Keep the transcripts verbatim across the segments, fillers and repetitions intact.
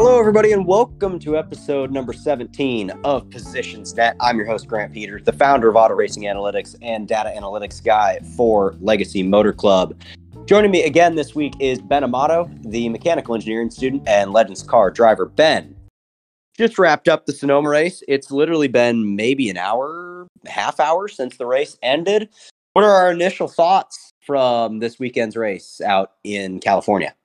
Hello, everybody, and welcome to episode number seventeen of PositionsNet. I'm your host, Grant Peters, the founder of Auto Racing Analytics and data analytics guy for Legacy Motor Club. Joining me again this week is Ben Amato, the mechanical engineering student and Legends car driver. Ben, just wrapped up the Sonoma race. It's literally been maybe an hour, half hour since the race ended. What are our initial thoughts from this weekend's race out in California?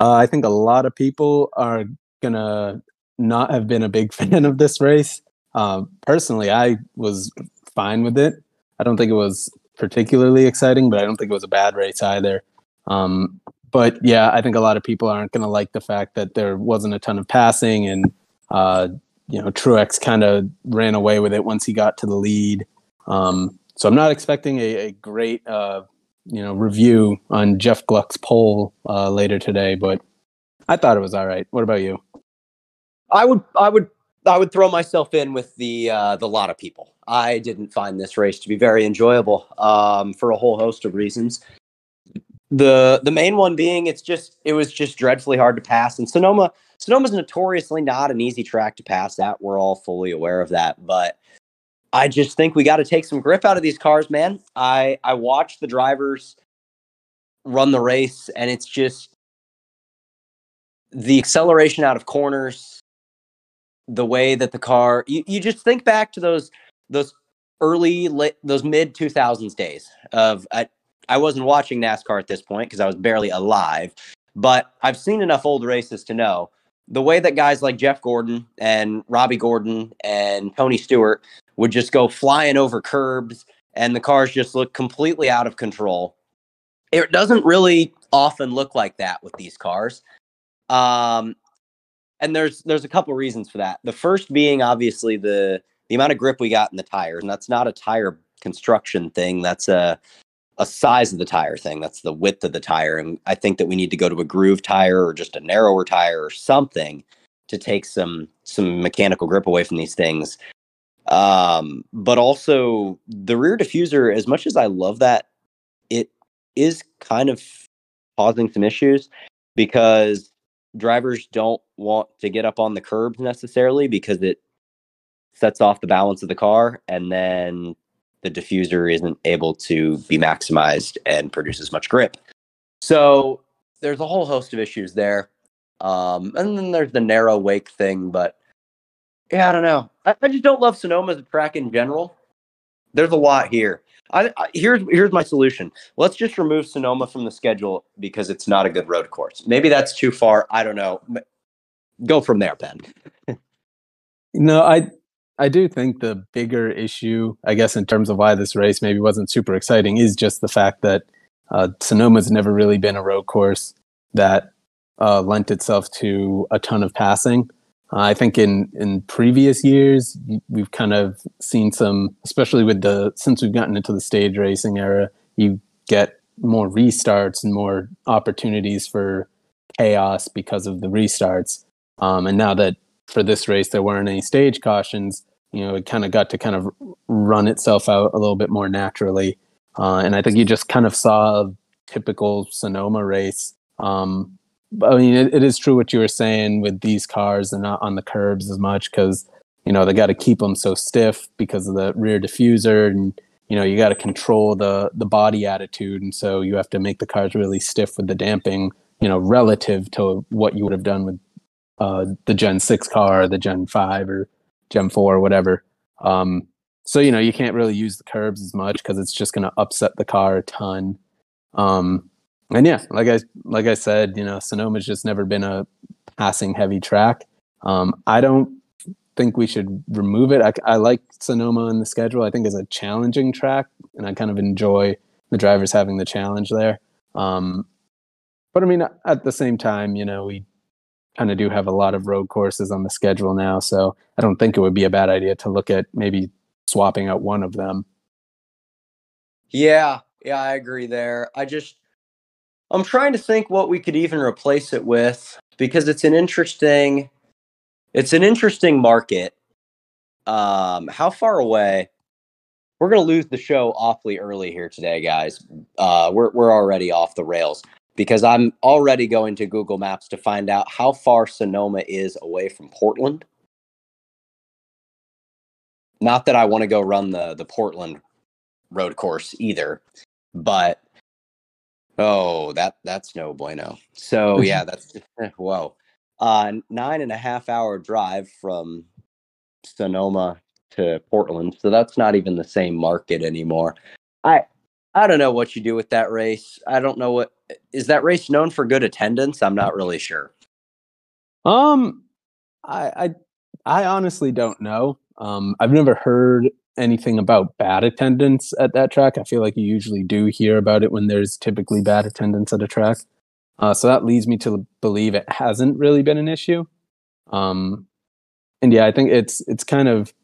Uh, I think a lot of people are going to not have been a big fan of this race. Uh, personally, I was fine with it. I don't think it was particularly exciting, but I don't think it was a bad race either. Um, but yeah, I think a lot of people aren't going to like the fact that there wasn't a ton of passing and, uh, you know, Truex kind of ran away with it once he got to the lead. Um, so I'm not expecting a, a great uh you know, review on Jeff Gluck's poll uh, later today, but I thought it was all right. What about you? I would, I would, I would throw myself in with the uh, the lot of people. I didn't find this race to be very enjoyable um, for a whole host of reasons. the The main one being it's just it was just dreadfully hard to pass, and Sonoma Sonoma's notoriously not an easy track to pass at. We're all fully aware of that, but I just think we got to take some grip out of these cars, man. I, I watched the drivers run the race, and it's just the acceleration out of corners, the way that the car... You, you just think back to those those early, late, those mid two thousands days of... I, I wasn't watching NASCAR at this point because I was barely alive, but I've seen enough old races to know the way that guys like Jeff Gordon and Robbie Gordon and Tony Stewart would just go flying over curbs, and the cars just look completely out of control. It doesn't really often look like that with these cars. Um, and there's there's a couple reasons for that. The first being, obviously, the, the amount of grip we got in the tires, and that's not a tire construction thing. That's a, a size of the tire thing. That's the width of the tire, and I think that we need to go to a groove tire or just a narrower tire or something to take some some mechanical grip away from these things. Um, but also the rear diffuser, as much as I love that, it is kind of causing some issues because drivers don't want to get up on the curbs necessarily because it sets off the balance of the car, and then the diffuser isn't able to be maximized and produce as much grip. So there's a whole host of issues there. Um, and then there's the narrow wake thing, but yeah, I don't know. I, I just don't love Sonoma as a track in general. There's a lot here. I, I, here's here's my solution. Let's just remove Sonoma from the schedule because it's not a good road course. Maybe that's too far. I don't know. Go from there, Ben. No, I I do think the bigger issue, I guess, in terms of why this race maybe wasn't super exciting, is just the fact that uh, Sonoma's never really been a road course that uh, lent itself to a ton of passing. Uh, I think in, in previous years, we've kind of seen some, especially with the, since we've gotten into the stage racing era, you get more restarts and more opportunities for chaos because of the restarts. Um, and now that for this race, there weren't any stage cautions, you know, it kind of got to kind of run itself out a little bit more naturally. Uh, and I think you just kind of saw a typical Sonoma race. Um, I mean, it, it is true what you were saying with these cars. They're not on the curbs as much because, you know, they got to keep them so stiff because of the rear diffuser. And, you know, you got to control the, the body attitude. And so you have to make the cars really stiff with the damping, you know, relative to what you would have done with uh, the Gen six car, or the Gen five or Gen four or whatever. Um, so, you know, you can't really use the curbs as much because it's just going to upset the car a ton. Um And yeah, like I like I said, you know, Sonoma's just never been a passing heavy track. Um, I don't think we should remove it. I, I like Sonoma on the schedule. I think it's a challenging track, and I kind of enjoy the drivers having the challenge there. Um, but I mean, at the same time, you know, we kind of do have a lot of road courses on the schedule now, so I don't think it would be a bad idea to look at maybe swapping out one of them. Yeah, yeah, I agree there. I just... I'm trying to think what we could even replace it with because it's an interesting, it's an interesting market. Um, how far away? We're gonna lose the show awfully early here today, guys. Uh, we're we're already off the rails. because I'm already going to Google Maps to find out how far Sonoma is away from Portland. Not that I want to go run the, the Portland road course either, but oh, that that's no bueno. So yeah, that's whoa. Uh, nine and a half hour drive from Sonoma to Portland. So that's not even the same market anymore. I I don't know what you do with that race. I don't know what is that race known for good attendance? I'm not really sure. Um, I I, I honestly don't know. Um, I've never heard anything about bad attendance at that track. I feel like you usually do hear about it when there's typically bad attendance at a track. Uh, so that leads me to believe it hasn't really been an issue. Um, and yeah, I think it's it's kind of,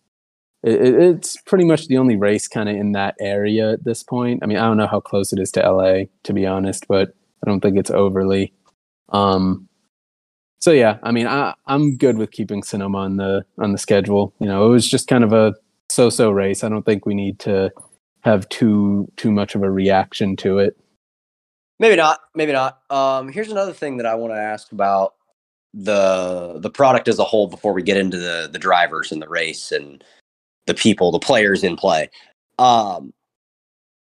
it, it's pretty much the only race kind of in that area at this point. I mean, I don't know how close it is to L A, to be honest, but I don't think it's overly. Um, so yeah, I mean, I, I'm good with keeping Sonoma on the, on the schedule. You know, it was just kind of a so-so race. I don't think we need to have too too much of a reaction to it. Maybe not. Maybe not. Um, here's another thing that I want to ask about the the product as a whole before we get into the the drivers and the race and the people, the players in play. Um,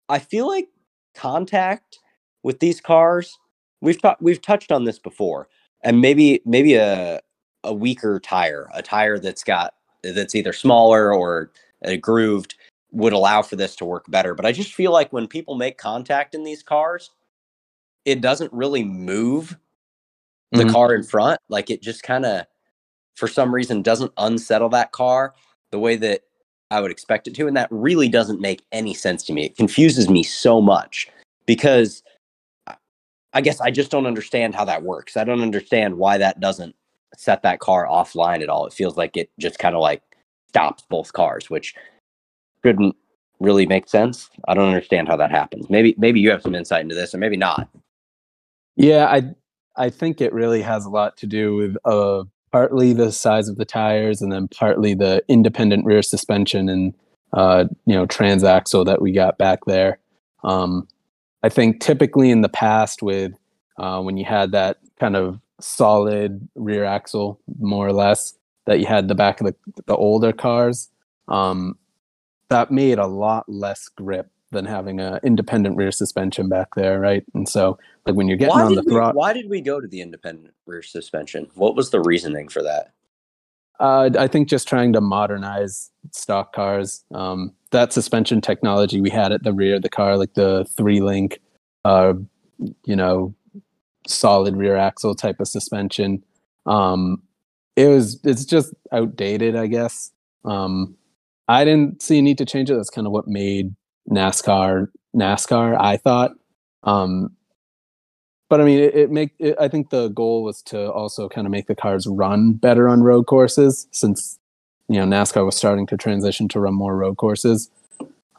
I feel like contact with these cars. We've ta- we've touched on this before, and maybe maybe a a weaker tire, a tire that's got that's either smaller or uh, grooved would allow for this to work better. But I just feel like when people make contact in these cars, it doesn't really move the mm-hmm. car in front. Like it just kind of, for some reason, doesn't unsettle that car the way that I would expect it to. And that really doesn't make any sense to me. It confuses me so much because I guess I just don't understand how that works. I don't understand why that doesn't set that car offline at all. It feels like it just kind of like stops both cars, which couldn't really make sense. I don't understand how that happens. Maybe, maybe you have some insight into this or maybe not. Yeah, I I think it really has a lot to do with uh, partly the size of the tires and then partly the independent rear suspension and uh, you know transaxle that we got back there. Um, I think typically in the past with uh, when you had that kind of solid rear axle, more or less, that you had the back of the, the older cars, um, that made a lot less grip than having an independent rear suspension back there, right? And so, like, when you're getting why on the throttle... Why did we go to the independent rear suspension? What was the reasoning for that? Uh, I think just trying to modernize stock cars. Um, that suspension technology we had at the rear of the car, like the three-link, uh, you know, solid rear axle type of suspension, um, it was it's just outdated, I guess. Um, I didn't see a need to change it. That's kind of what made NASCAR, NASCAR, I thought. Um, but I mean, it, it make. It, I think the goal was to also kind of make the cars run better on road courses, since you know NASCAR was starting to transition to run more road courses.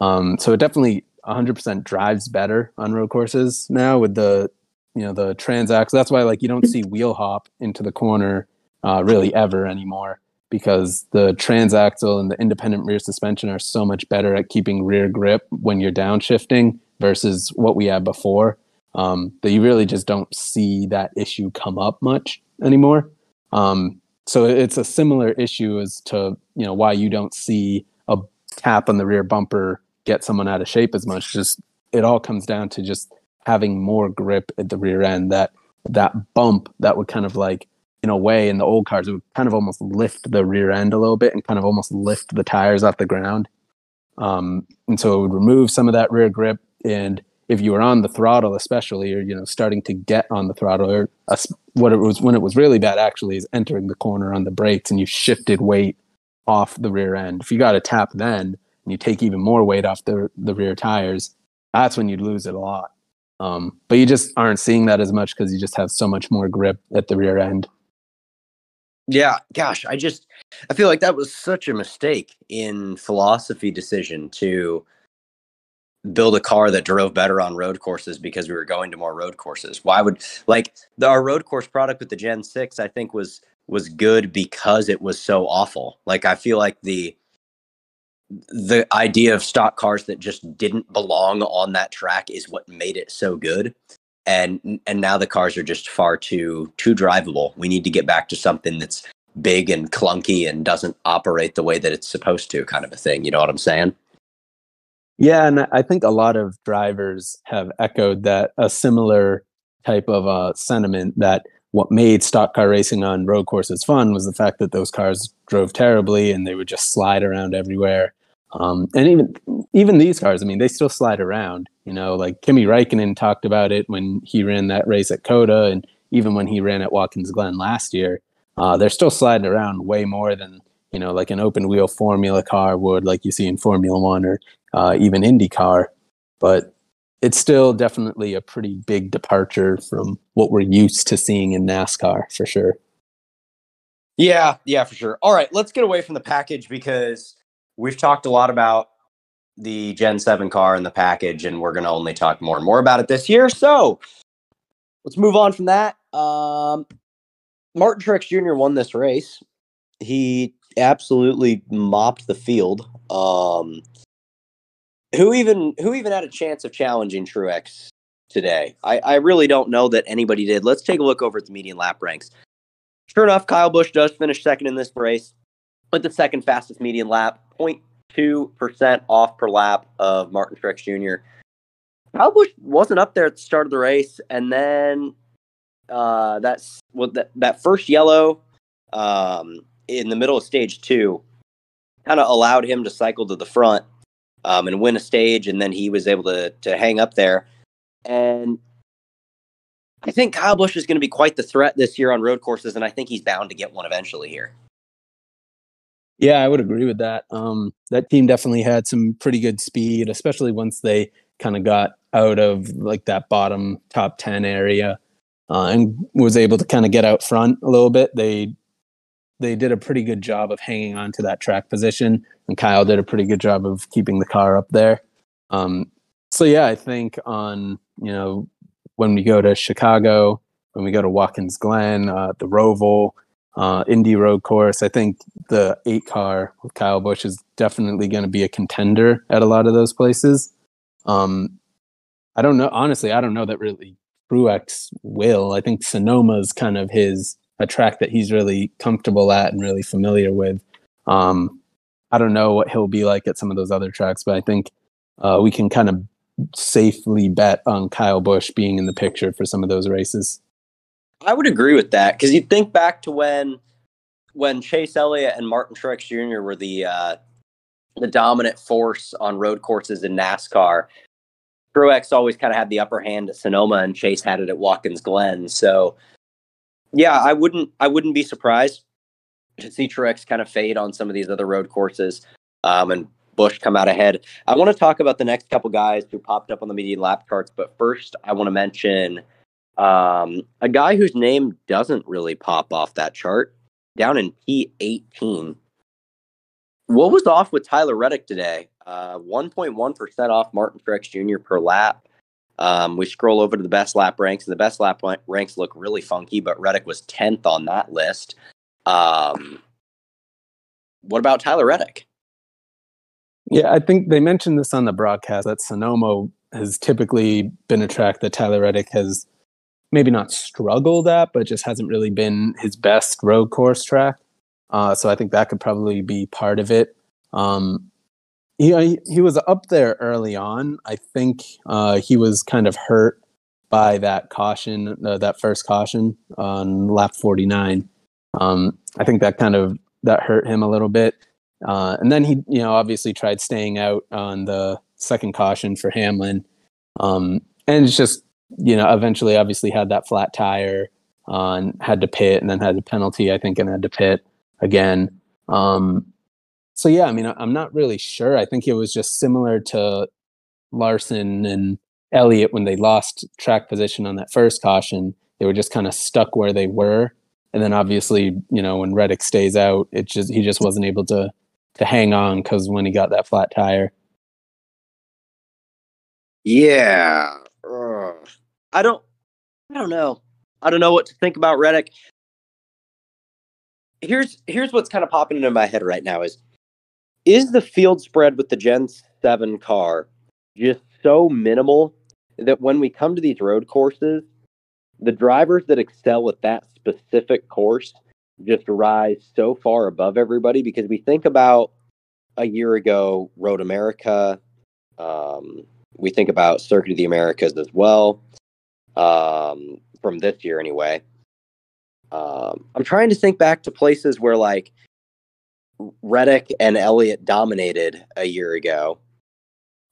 Um, so it definitely one hundred percent drives better on road courses now with the you know the transaxle. That's why like you don't see wheel hop into the corner uh, really ever anymore, because the transaxle and the independent rear suspension are so much better at keeping rear grip when you're downshifting versus what we had before, um, that you really just don't see that issue come up much anymore. Um, so it's a similar issue as to, you know, why you don't see a tap on the rear bumper get someone out of shape as much. Just it all comes down to just having more grip at the rear end, that that bump that would kind of like, in a way, in the old cars, it would kind of almost lift the rear end a little bit and kind of almost lift the tires off the ground. Um, and so it would remove some of that rear grip. And if you were on the throttle, especially, or, you know, starting to get on the throttle, or a, what it was when it was really bad actually is entering the corner on the brakes and you shifted weight off the rear end. If you got a tap then and you take even more weight off the, the rear tires, that's when you'd lose it a lot. Um, but you just aren't seeing that as much because you just have so much more grip at the rear end. Yeah, gosh, I just, I feel like that was such a mistake in philosophy decision to build a car that drove better on road courses because we were going to more road courses. Why would, like, the, our road course product with the Gen six, I think was, was good because it was so awful. Like, I feel like the, the idea of stock cars that just didn't belong on that track is what made it so good. And and now the cars are just far too too drivable. We need to get back to something that's big and clunky and doesn't operate the way that it's supposed to, kind of a thing. You know what I'm saying? Yeah, and I think a lot of drivers have echoed that, a similar type of uh, sentiment, that what made stock car racing on road courses fun was the fact that those cars drove terribly and they would just slide around everywhere. Um, and even even these cars, I mean, they still slide around. You know, like Kimi Räikkönen talked about it when he ran that race at COTA, and even when he ran at Watkins Glen last year, uh, they're still sliding around way more than, you know, like an open wheel formula car would, like you see in Formula One or uh, even IndyCar. But it's still definitely a pretty big departure from what we're used to seeing in NASCAR, for sure. Yeah, yeah, for sure. All right, let's get away from the package, because we've talked a lot about the Gen seven car and the package, and we're going to only talk more and more about it this year. So let's move on from that. Um, Martin Truex Junior won this race. He absolutely mopped the field. Um, who even who even had a chance of challenging Truex today? I, I really don't know that anybody did. Let's take a look over at the median lap ranks. Sure enough, Kyle Busch does finish second in this race, with the second fastest median lap, zero point two percent off per lap of Martin Truex Junior Kyle Busch wasn't up there at the start of the race, and then uh, that's well, that, that first yellow um, in the middle of stage two kind of allowed him to cycle to the front um, and win a stage, and then he was able to to hang up there. And I think Kyle Busch is going to be quite the threat this year on road courses, and I think he's bound to get one eventually here. Yeah, I would agree with that. Um, that team definitely had some pretty good speed, especially once they kind of got out of like that bottom top ten area uh, and was able to kind of get out front a little bit. They they did a pretty good job of hanging on to that track position, and Kyle did a pretty good job of keeping the car up there. Um, so yeah, I think on, you know, when we go to Chicago, when we go to Watkins Glen, uh, the Roval, Uh, Indy road course, I think the eight car with Kyle Busch is definitely going to be a contender at a lot of those places. Um, I don't know. Honestly, I don't know that really Truex will. I think Sonoma is kind of his, a track that he's really comfortable at and really familiar with. Um, I don't know what he'll be like at some of those other tracks, but I think uh, we can kind of safely bet on Kyle Busch being in the picture for some of those races. I would agree with that, because you think back to when when Chase Elliott and Martin Truex Junior were the uh, the dominant force on road courses in NASCAR. Truex always kind of had the upper hand at Sonoma, and Chase had it at Watkins Glen. So, yeah, I wouldn't I wouldn't be surprised to see Truex kind of fade on some of these other road courses um, and Busch come out ahead. I want to talk about the next couple guys who popped up on the median lap charts, but first I want to mention Um, a guy whose name doesn't really pop off that chart, down in P eighteen. What was off with Tyler Reddick today? Uh, one point one percent off Martin Truex Junior per lap. Um, we scroll over to the best lap ranks, and the best lap ranks look really funky, but Reddick was tenth on that list. Um, what about Tyler Reddick? Yeah, I think they mentioned this on the broadcast, that Sonoma has typically been a track that Tyler Reddick has maybe not struggled at, but just hasn't really been his best road course track. Uh, so I think that could probably be part of it. Um, he, he was up there early on. I think uh, he was kind of hurt by that caution, uh, that first caution on lap forty-nine. Um, I think that kind of, that hurt him a little bit. Uh, and then he, you know, obviously tried staying out on the second caution for Hamlin. Um, and it's just, you know, eventually obviously had that flat tire on, uh, had to pit, and then had the penalty, I think, and had to pit again. Um, so, yeah, I mean, I'm not really sure. I think it was just similar to Larson and Elliott when they lost track position on that first caution. They were just kind of stuck where they were. And then obviously, you know, when Reddick stays out, it just, he just wasn't able to, to hang on, because when he got that flat tire. Yeah. Ugh. I don't, I don't know. I don't know what to think about Reddick. Here's here's what's kind of popping into my head right now is, is the field spread with the Gen seven car just so minimal that when we come to these road courses, the drivers that excel at that specific course just rise so far above everybody, because we think about a year ago, Road America. Um, we think about Circuit of the Americas as well, um, from this year anyway. Um, I'm trying to think back to places where like Reddick and Elliott dominated a year ago,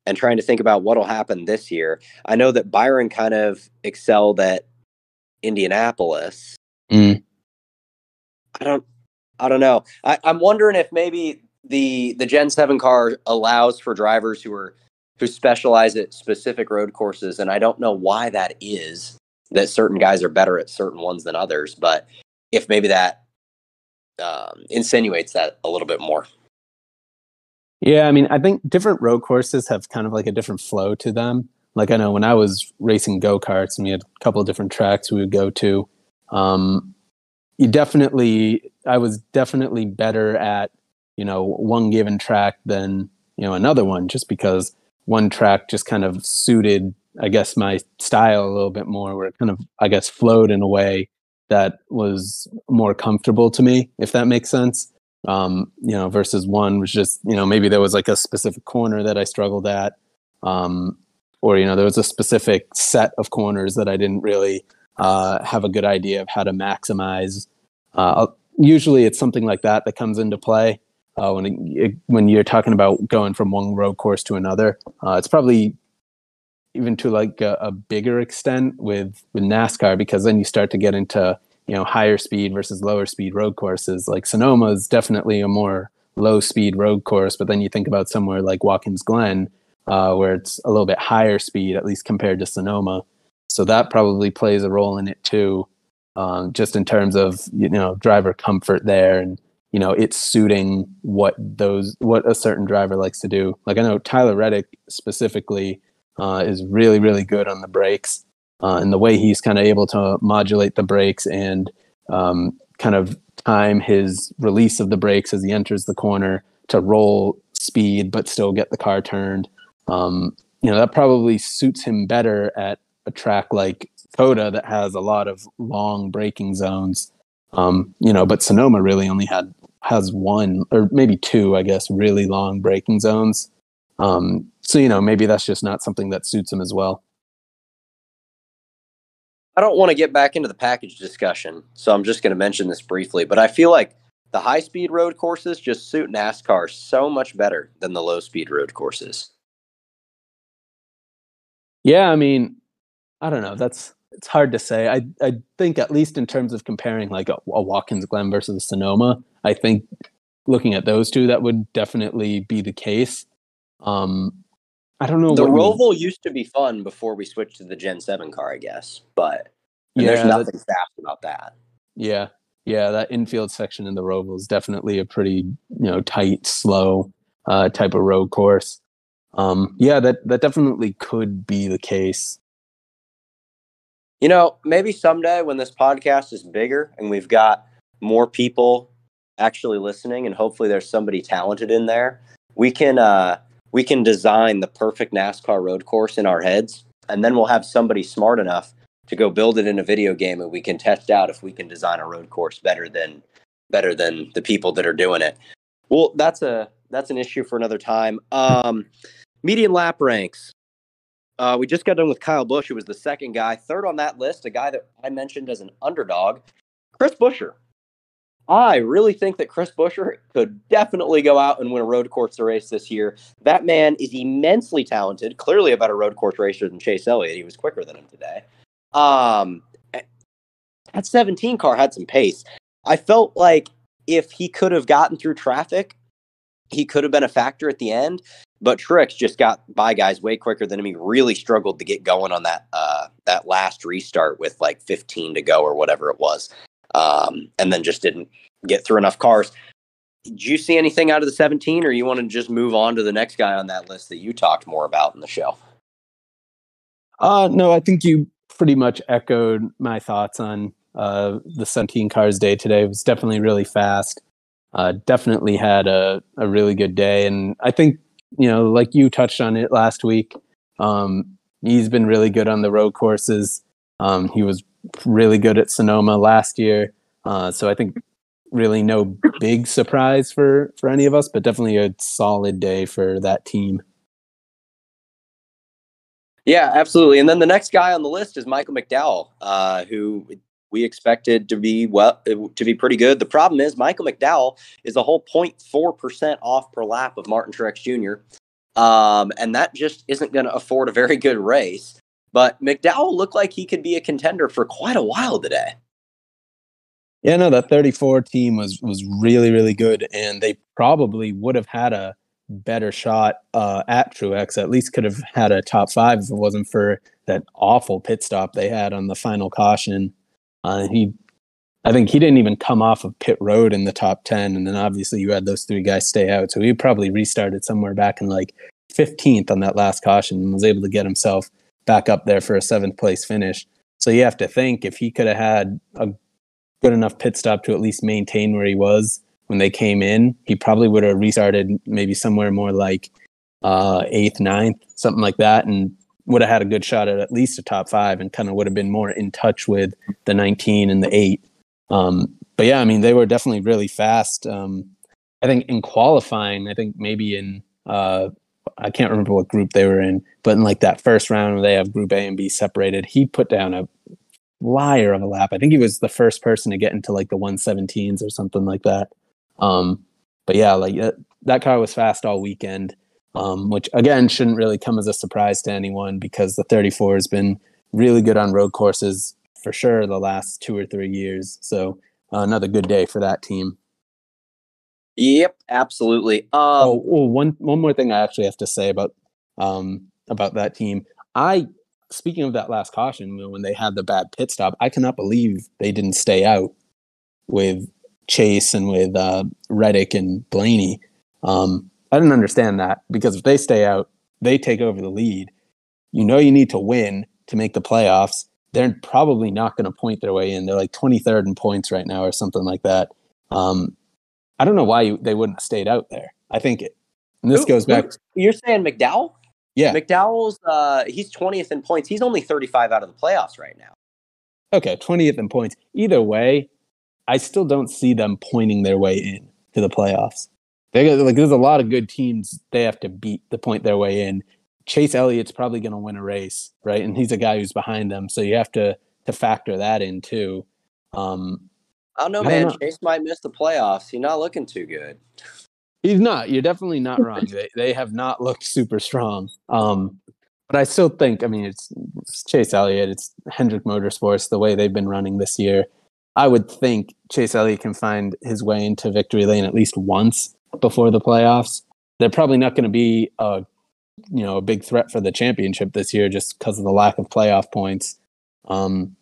and trying to think about what'll happen this year. I know that Byron kind of excelled at Indianapolis. Mm. I don't, I don't know. I, I'm wondering if maybe the the Gen seven car allows for drivers who are who specialize at specific road courses, and I don't know why that is. That certain guys are better at certain ones than others, but if maybe that um, insinuates that a little bit more. Yeah, I mean, I think different road courses have kind of like a different flow to them. Like I know when I was racing go-karts and we had a couple of different tracks we would go to, um, you definitely, I was definitely better at, you know, one given track than, you know, another one, just because one track just kind of suited, I guess, my style a little bit more, where it kind of, I guess, flowed in a way that was more comfortable to me, if that makes sense. Um, you know, versus one was just, you know, maybe there was like a specific corner that I struggled at, um, or, you know, there was a specific set of corners that I didn't really uh, have a good idea of how to maximize. Uh, usually it's something like that that comes into play uh, when, it, it, when you're talking about going from one road course to another. Uh, it's probably even to like a, a bigger extent with, with NASCAR, because then you start to get into, you know, higher speed versus lower speed road courses. Like Sonoma is definitely a more low speed road course, but then you think about somewhere like Watkins Glen, uh, where it's a little bit higher speed, at least compared to Sonoma. So that probably plays a role in it too, um, just in terms of, you know, driver comfort there, and, you know, it's suiting what those, what a certain driver likes to do. Like I know Tyler Reddick specifically, Uh, is really, really good on the brakes, uh, and the way he's kind of able to modulate the brakes and um, kind of time his release of the brakes as he enters the corner to roll speed, but still get the car turned. Um, you know, that probably suits him better at a track like COTA that has a lot of long braking zones. Um, you know, but Sonoma really only had has one or maybe two, I guess, really long braking zones. Um, so, you know, maybe that's just not something that suits him as well. I don't want to get back into the package discussion, so I'm just going to mention this briefly, but I feel like the high speed road courses just suit NASCAR so much better than the low speed road courses. Yeah. I mean, I don't know. That's, it's hard to say. I, I think at least in terms of comparing like a, a Watkins Glen versus a Sonoma, I think looking at those two, that would definitely be the case. Um, I don't know. The Roval we, used to be fun before we switched to the Gen seven car, I guess, but yeah, there's nothing fast about that. Yeah. Yeah. That infield section in the Roval is definitely a pretty, you know, tight, slow, uh, type of road course. Um, yeah, that, that definitely could be the case. You know, maybe someday when this podcast is bigger and we've got more people actually listening, and hopefully there's somebody talented in there, we can, uh, we can design the perfect NASCAR road course in our heads, and then we'll have somebody smart enough to go build it in a video game, and we can test out if we can design a road course better than better than the people that are doing it. Well, that's a that's an issue for another time. Um, median lap ranks. Uh, we just got done with Kyle Busch, who was the second guy. Third on that list, a guy that I mentioned as an underdog, Chris Buescher. I really think that Chris Buescher could definitely go out and win a road course race this year. That man is immensely talented, clearly a better road course racer than Chase Elliott. He was quicker than him today. Um, that seventeen car had some pace. I felt like if he could have gotten through traffic, he could have been a factor at the end, but Truex just got by guys way quicker than him. He really struggled to get going on that, uh, that last restart with like fifteen to go or whatever it was. Um, and then just didn't get through enough cars. Did you see anything out of the seventeen, or you want to just move on to the next guy on that list that you talked more about in the show? Uh, no, I think you pretty much echoed my thoughts on uh, the seventeen cars day today. It was definitely really fast. Uh, definitely had a, a really good day. And I think, you know, like you touched on it last week, um, he's been really good on the road courses. Um, he was really good at Sonoma last year. Uh, so I think really no big surprise for, for any of us, but definitely a solid day for that team. Yeah, absolutely. And then the next guy on the list is Michael McDowell, uh, who we expected to be well, to be pretty good. The problem is Michael McDowell is a whole zero point four percent off per lap of Martin Truex Junior Um, and that just isn't going to afford a very good race. But McDowell looked like he could be a contender for quite a while today. Yeah, no, that thirty-four team was was really, really good. And they probably would have had a better shot uh, at Truex, at least could have had a top five if it wasn't for that awful pit stop they had on the final caution. Uh, he, I think he didn't even come off of pit road in the top ten, and then obviously you had those three guys stay out, so he probably restarted somewhere back in like fifteenth on that last caution and was able to get himself back up there for a seventh place finish. So you have to think if he could have had a good enough pit stop to at least maintain where he was when they came in, he probably would have restarted maybe somewhere more like uh, eighth, ninth, something like that, and would have had a good shot at at least a top five and kind of would have been more in touch with the nineteen and the eight. Um, but yeah, I mean, they were definitely really fast. Um, I think in qualifying, I think maybe in, uh, I can't remember what group they were in, but in like that first round where they have group A and B separated, he put down a flyer of a lap. I think he was the first person to get into like the one seventeens or something like that. Um, but yeah, like that, that car was fast all weekend, um, which again, shouldn't really come as a surprise to anyone because the thirty-four has been really good on road courses for sure the last two or three years. So uh, another good day for that team. Yep, absolutely. Um, oh, oh, one, one more thing I actually have to say about, um, about that team. I, speaking of that last caution, when they had the bad pit stop, I cannot believe they didn't stay out with Chase and with uh, Reddick and Blaney. Um, I didn't understand that because if they stay out, they take over the lead. You know you need to win to make the playoffs. They're probably not going to point their way in. They're like twenty-third in points right now or something like that. Um, I don't know why you, they wouldn't have stayed out there. I think it, and this Ooh, goes back. You're saying McDowell? Yeah. McDowell's, uh, he's twentieth in points. He's only thirty-five out of the playoffs right now. Okay, twentieth in points. Either way, I still don't see them pointing their way in to the playoffs. They like there's a lot of good teams they have to beat to point their way in. Chase Elliott's probably going to win a race, right? And he's a guy who's behind them, so you have to to factor that in too. Um, I don't know, man. Don't know. Chase might miss the playoffs. He's not looking too good. He's not. You're definitely not wrong. they they have not looked super strong. Um, but I still think, I mean, it's, it's Chase Elliott. It's Hendrick Motorsports. The way they've been running this year. I would think Chase Elliott can find his way into victory lane at least once before the playoffs. They're probably not going to be a, you know, a big threat for the championship this year just because of the lack of playoff points. Um,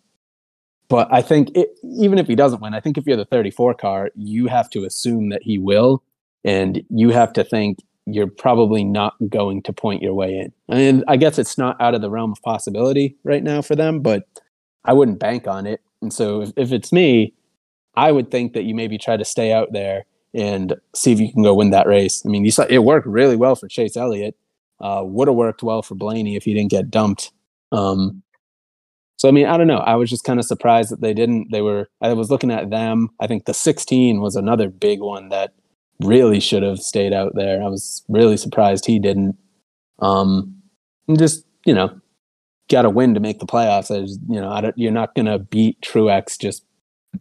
but I think it, even if he doesn't win, I think if you're the thirty-four car, you have to assume that he will, and you have to think you're probably not going to point your way in. I mean, I guess it's not out of the realm of possibility right now for them, but I wouldn't bank on it. And so if, if it's me, I would think that you maybe try to stay out there and see if you can go win that race. I mean, you saw it worked really well for Chase Elliott. Uh, would have worked well for Blaney if he didn't get dumped. Um, so, I mean, I don't know. I was just kind of surprised that they didn't. They were, I was looking at them. I think the sixteen was another big one that really should have stayed out there. I was really surprised he didn't. Um, and just, you know, got to win to make the playoffs. I just, you know, I don't, you're not going to beat Truex just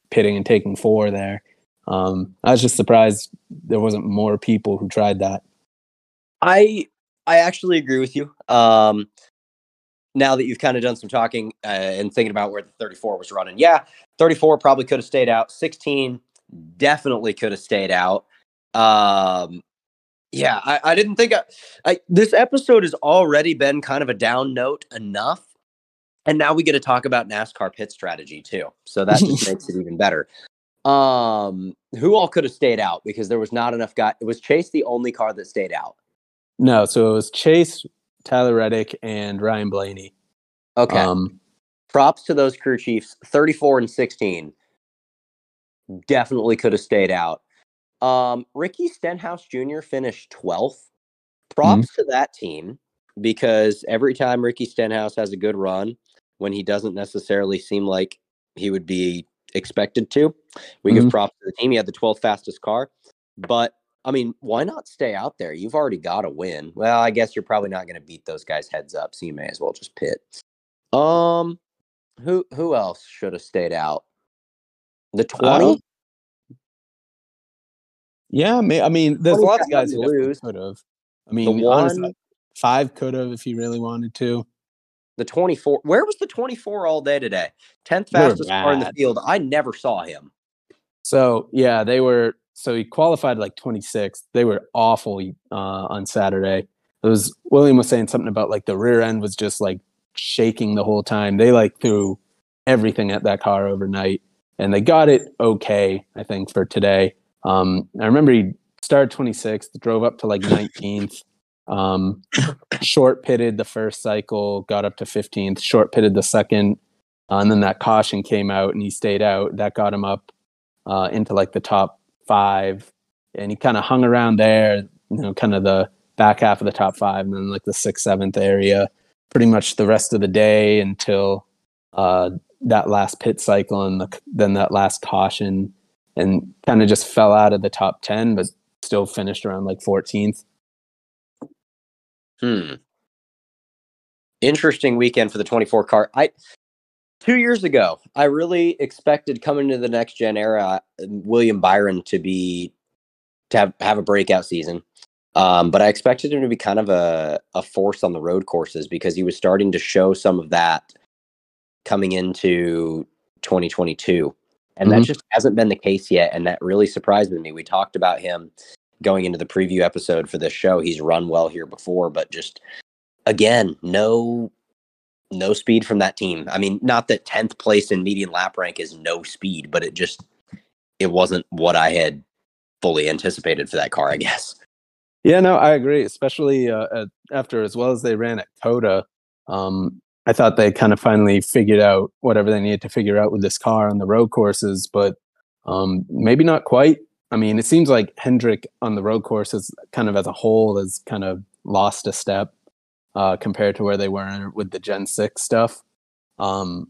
pitting and taking four there. Um, I was just surprised there wasn't more people who tried that. I I actually agree with you. Um, now that you've kind of done some talking uh, and thinking about where the thirty-four was running. Yeah, thirty-four probably could have stayed out. sixteen definitely could have stayed out. Um, yeah, I, I didn't think I, I, this episode has already been kind of a down note enough. And now we get to talk about NASCAR pit strategy too. So that just makes it even better. Um, who all could have stayed out because there was not enough guys. It was Chase, the only car that stayed out. No. So it was Chase, Tyler Reddick, and Ryan Blaney. Okay. Um, props to those crew chiefs, thirty-four and sixteen. Definitely could have stayed out. Um, Ricky Stenhouse Junior finished twelfth. Props mm-hmm. to that team. because every time Ricky Stenhouse has a good run, when he doesn't necessarily seem like he would be expected to, we mm-hmm. give props to the team. He had the twelfth fastest car, but I mean, why not stay out there? You've already got a win. Well, I guess you're probably not going to beat those guys heads up, so you may as well just pit. Um, who who else should have stayed out? The twenty. Yeah, I mean, there's lots of guys who could have. I mean, one, honestly, five could have if he really wanted to. The twenty-four. Where was the twenty-four all day today? tenth fastest car in the field. I never saw him. So, yeah, they were. So he qualified like twenty-sixth. They were awful uh, on Saturday. It was William was saying something about like the rear end was just like shaking the whole time. They like threw everything at that car overnight, and they got it okay, I think, for today. Um, I remember he started twenty-sixth, drove up to like nineteenth, um, short pitted the first cycle, got up to fifteenth, short pitted the second, uh, and then that caution came out and he stayed out. That got him up uh, into like the top five, and he kind of hung around there, you know, kind of the back half of the top five, and then like the sixth, seventh area pretty much the rest of the day until uh that last pit cycle and the, then that last caution, and kind of just fell out of the top ten, but still finished around like fourteenth. Hmm. Interesting weekend for the twenty-four car. I Two years ago, I really expected coming into the next gen era, William Byron to be to have, have a breakout season. Um, but I expected him to be kind of a, a force on the road courses, because he was starting to show some of that coming into twenty twenty-two. And mm-hmm. that just hasn't been the case yet. And that really surprised me. We talked about him going into the preview episode for this show. He's run well here before, but just, again, no... no speed from that team. I mean, not that tenth place in median lap rank is no speed, but it just, it wasn't what I had fully anticipated for that car, I guess. Yeah, no, I agree. Especially uh, after, as well as they ran at COTA, um, I thought they kind of finally figured out whatever they needed to figure out with this car on the road courses, but um, maybe not quite. I mean, it seems like Hendrick on the road courses kind of as a whole has kind of lost a step. Uh, compared to where they were with the Gen six stuff. Um,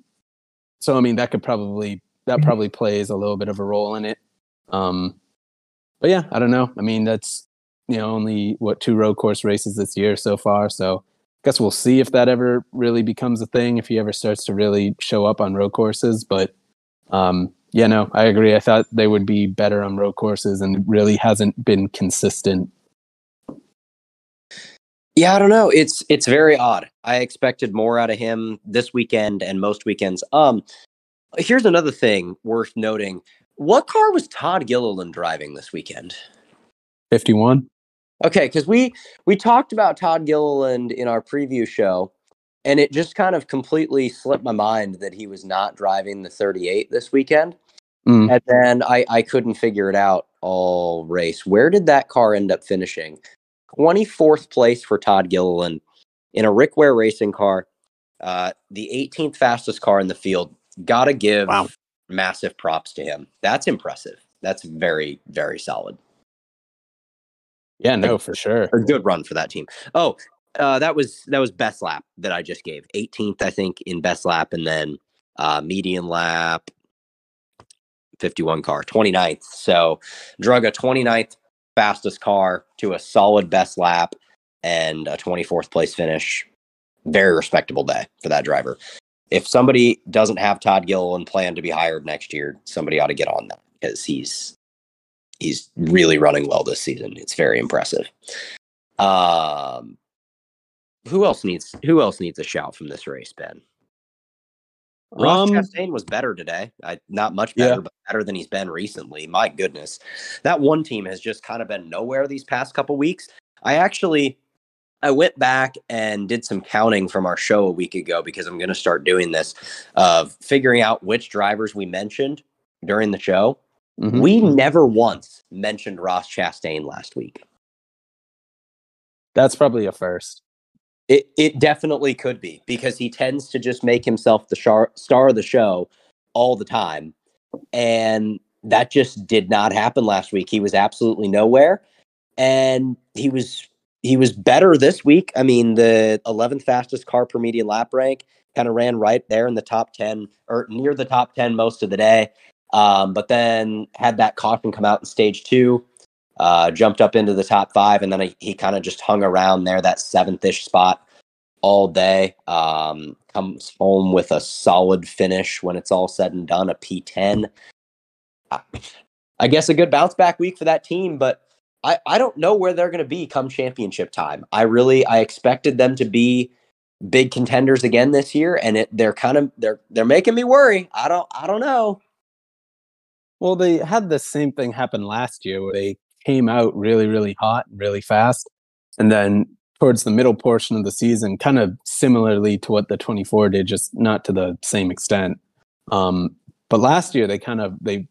so, I mean, that could probably, that probably plays a little bit of a role in it. Um, but yeah, I don't know. I mean, that's, you know, only what two road course races this year so far. So I guess we'll see if that ever really becomes a thing, if he ever starts to really show up on road courses. But um, yeah, no, I agree. I thought they would be better on road courses, and it really hasn't been consistent. Yeah, I don't know. It's it's very odd. I expected more out of him this weekend and most weekends. Um, here's another thing worth noting. What car was Todd Gilliland driving this weekend? fifty-one. Okay, because we, we talked about Todd Gilliland in our preview show, and it just kind of completely slipped my mind that he was not driving the thirty-eight this weekend. Mm. And then I, I couldn't figure it out all race. Where did that car end up finishing? twenty-fourth place for Todd Gilliland in a Rick Ware racing car, uh, the eighteenth fastest car in the field. Gotta give wow. massive props to him. That's impressive. That's very, very solid. Yeah, no, for sure. A good run for that team. Oh, uh, that was that was best lap that I just gave. eighteenth, I think, in best lap, and then uh, median lap, fifty-one car, twenty-ninth. So drug a twenty-ninth fastest car to a solid best lap and a twenty-fourth place finish. Very respectable day for that driver. If somebody doesn't have Todd Gilliland planned to be hired next year, somebody ought to get on that, because he's he's really running well this season. It's very impressive. Um, who else needs who else needs a shout from this race, Ben? Ross um, Chastain was better today. I, not much better, yeah. but better than he's been recently. My goodness. That one team has just kind of been nowhere these past couple weeks. I actually, I went back and did some counting from our show a week ago, because I'm going to start doing this, of figuring out which drivers we mentioned during the show. Mm-hmm. We never once mentioned Ross Chastain last week. That's probably a first. It it definitely could be, because he tends to just make himself the char- star of the show all the time. And that just did not happen last week. He was absolutely nowhere. And he was he was better this week. I mean, the eleventh fastest car per media lap rank, kind of ran right there in the top ten or near the top ten most of the day. Um, but then had that caution come out in stage two, uh, jumped up into the top five. And then he, he kind of just hung around there, that seventh ish spot all day. Um, comes home with a solid finish when it's all said and done, a P ten. I, I guess a good bounce back week for that team, but I, I don't know where they're going to be come championship time. I really, I expected them to be big contenders again this year, and it, they're kind of, they're, they're making me worry. I don't, I don't know. Well, they had the same thing happen last year where they came out really, really hot, really fast. And then towards the middle portion of the season, kind of similarly to what the twenty-four did, just not to the same extent. Um, but last year they kind of, they,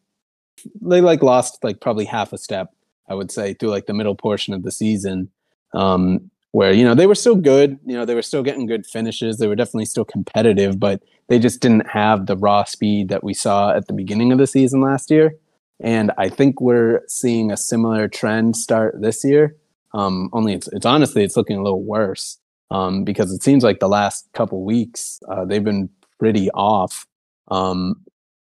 they like lost like probably half a step, I would say, through like the middle portion of the season, um, where, you know, they were still good, you know, they were still getting good finishes. They were definitely still competitive, but they just didn't have the raw speed that we saw at the beginning of the season last year. And I think we're seeing a similar trend start this year. Um, only it's, it's honestly, it's looking a little worse, um, because it seems like the last couple weeks, uh, they've been pretty off. Um,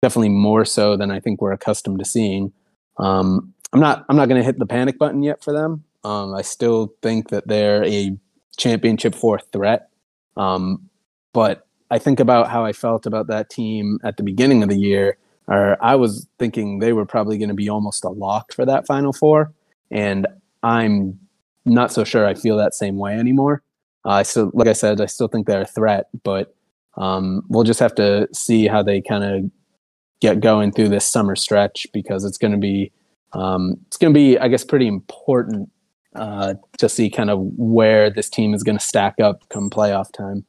definitely more so than I think we're accustomed to seeing. Um, I'm not, I'm not going to hit the panic button yet for them. Um, I still think that they're a championship four threat. Um, but I think about how I felt about that team at the beginning of the year, or I was thinking they were probably going to be almost a lock for that Final Four. And I'm not so sure I feel that same way anymore. Uh, I still, like I said, I still think they're a threat, but um, we'll just have to see how they kind of get going through this summer stretch, because it's going to be, Um, it's going to be, I guess, pretty important uh, to see kind of where this team is going to stack up come playoff time.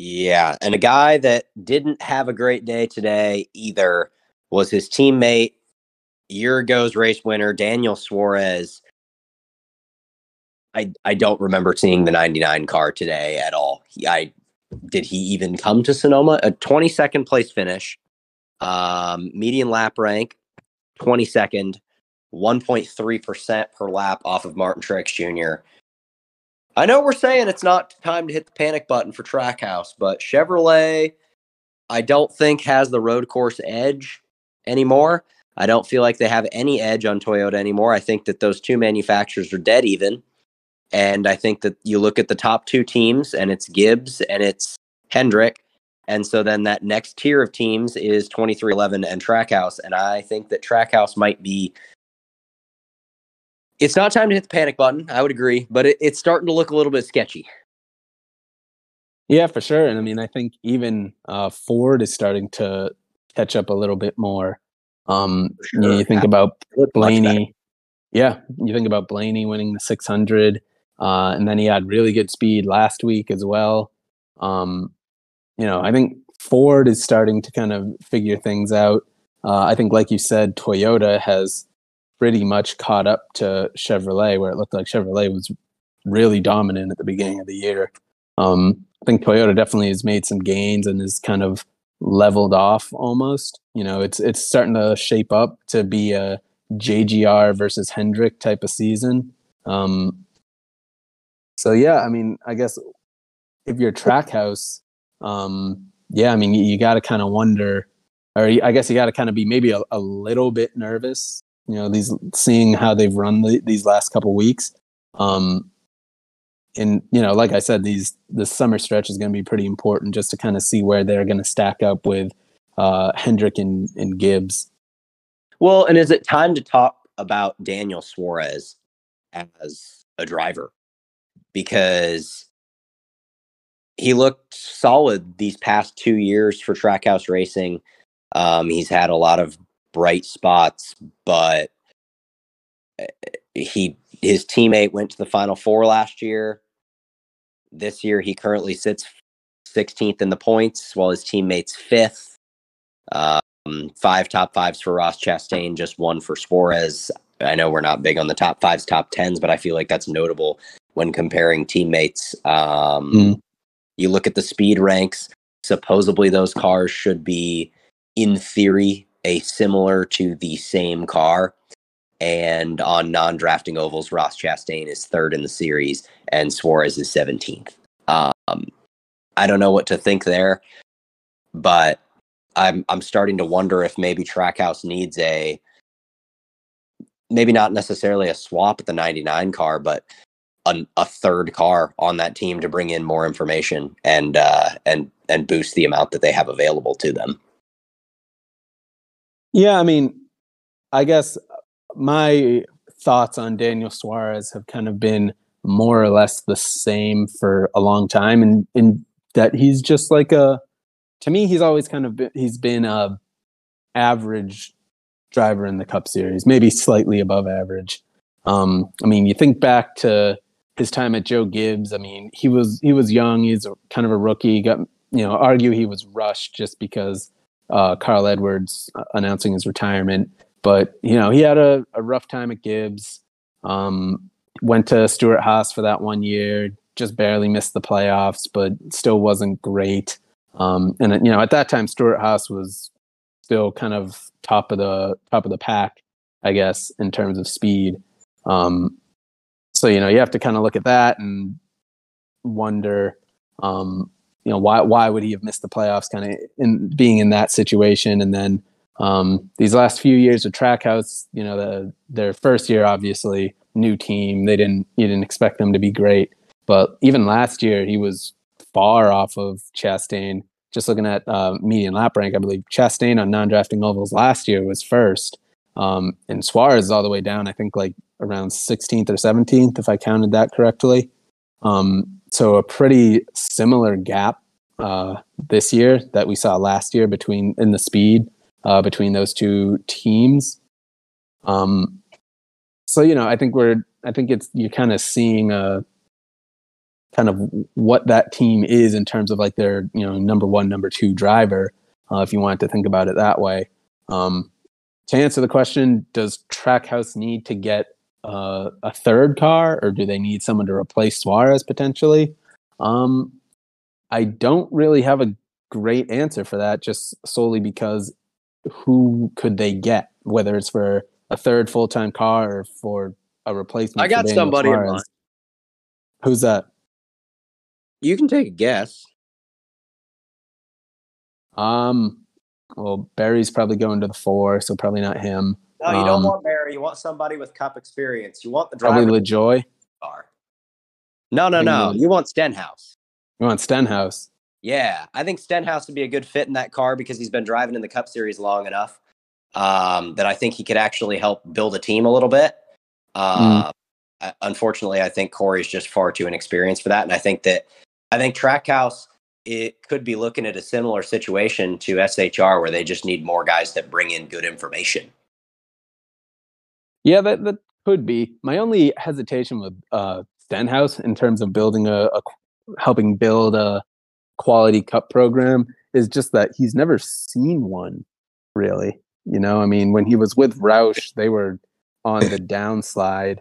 Yeah, and a guy that didn't have a great day today either was his teammate, year ago's race winner, Daniel Suarez. I I don't remember seeing the ninety-nine car today at all. He, I did he even come to Sonoma? A twenty-second place finish, um, median lap rank twenty-second, one point three percent per lap off of Martin Truex Junior I know we're saying it's not time to hit the panic button for Trackhouse, but Chevrolet, I don't think, has the road course edge anymore. I don't feel like they have any edge on Toyota anymore. I think that those two manufacturers are dead even. And I think that you look at the top two teams, and it's Gibbs and it's Hendrick. And so then that next tier of teams is twenty-three eleven and Trackhouse. And I think that Trackhouse might be, it's not time to hit the panic button. I would agree, but it, it's starting to look a little bit sketchy. Yeah, for sure. And I mean, I think even uh, Ford is starting to catch up a little bit more. Um, sure. You know, you think about Blaney. Yeah. You think about Blaney winning the six hundred. Uh, and then he had really good speed last week as well. Um, You know, I think Ford is starting to kind of figure things out. Uh, I think, like you said, Toyota has pretty much caught up to Chevrolet, where it looked like Chevrolet was really dominant at the beginning of the year. Um, I think Toyota definitely has made some gains and is kind of leveled off almost. You know, it's it's starting to shape up to be a J G R versus Hendrick type of season. Um, so, yeah, I mean, I guess if you're Trackhouse, Um, yeah, I mean, you, you got to kind of wonder, or I guess you got to kind of be maybe a, a little bit nervous, you know, these seeing how they've run the, these last couple weeks. Um, and, you know, like I said, these, this summer stretch is going to be pretty important just to kind of see where they're going to stack up with, uh, Hendrick and, and Gibbs. Well, and is it time to talk about Daniel Suarez as a driver? Because he looked solid these past two years for Trackhouse Racing. Um, he's had a lot of bright spots, but he his teammate went to the Final Four last year. This year, he currently sits sixteenth in the points, while his teammate's fifth. Um, five top fives for Ross Chastain, just one for Suarez. I know we're not big on the top fives, top tens, but I feel like that's notable when comparing teammates. Um, mm. You look at the speed ranks, supposedly those cars should be, in theory, a similar to the same car. And on non-drafting ovals, Ross Chastain is third in the series, and Suarez is seventeenth. Um, I don't know what to think there, but I'm I'm starting to wonder if maybe Trackhouse needs a, maybe not necessarily a swap at the ninety-nine car, but a, a third car on that team to bring in more information and uh, and and boost the amount that they have available to them. Yeah, I mean, I guess my thoughts on Daniel Suarez have kind of been more or less the same for a long time, and in that he's just like a, to me, he's always kind of been, he's been a average driver in the Cup Series, maybe slightly above average. Um, I mean, you think back to his time at Joe Gibbs. I mean, he was he was young. He's a, kind of a rookie. Got you know, argue he was rushed just because uh, Carl Edwards announcing his retirement. But you know, he had a, a rough time at Gibbs. Um, went to Stuart Haas for that one year. Just barely missed the playoffs, but still wasn't great. Um, and you know, at that time, Stuart Haas was still kind of top of the top of the pack, I guess, in terms of speed. Um, so you know, you have to kind of look at that and wonder, um, you know, why why would he have missed the playoffs? Kind of in being in that situation, and then um, these last few years with Trackhouse, you know, the, their first year, obviously, new team, they didn't you didn't expect them to be great, but even last year, he was far off of Chastain. Just looking at uh, median lap rank, I believe Chastain on non-drafting ovals last year was first, um, and Suarez is all the way down, I think, like around sixteenth or seventeenth, if I counted that correctly. Um, so a pretty similar gap uh, this year that we saw last year between in the speed uh, between those two teams. Um, so you know, I think we're, I think it's you're kind of seeing a. kind of what that team is in terms of like their, you know, number one, number two driver, uh, if you wanted to think about it that way. Um, to answer the question, does Trackhouse need to get uh, a third car, or do they need someone to replace Suarez potentially? Um, I don't really have a great answer for that, just solely because who could they get, whether it's for a third full-time car or for a replacement. I got somebody in mind. Who's that? You can take a guess. Um, well, Barry's probably going to the four, so probably not him. No, you um, don't want Barry. You want somebody with Cup experience. You want the driver. Probably LaJoie. No, no, no. You want Stenhouse. You want Stenhouse. Yeah, I think Stenhouse would be a good fit in that car because he's been driving in the Cup Series long enough um, that I think he could actually help build a team a little bit. Uh, mm. Unfortunately, I think Corey's just far too inexperienced for that, and I think that I think Trackhouse, it could be looking at a similar situation to S H R where they just need more guys that bring in good information. Yeah, that, that could be. My only hesitation with uh, Stenhouse in terms of building a, a helping build a quality Cup program is just that he's never seen one, really. You know, I mean, when he was with Roush, they were on the downslide.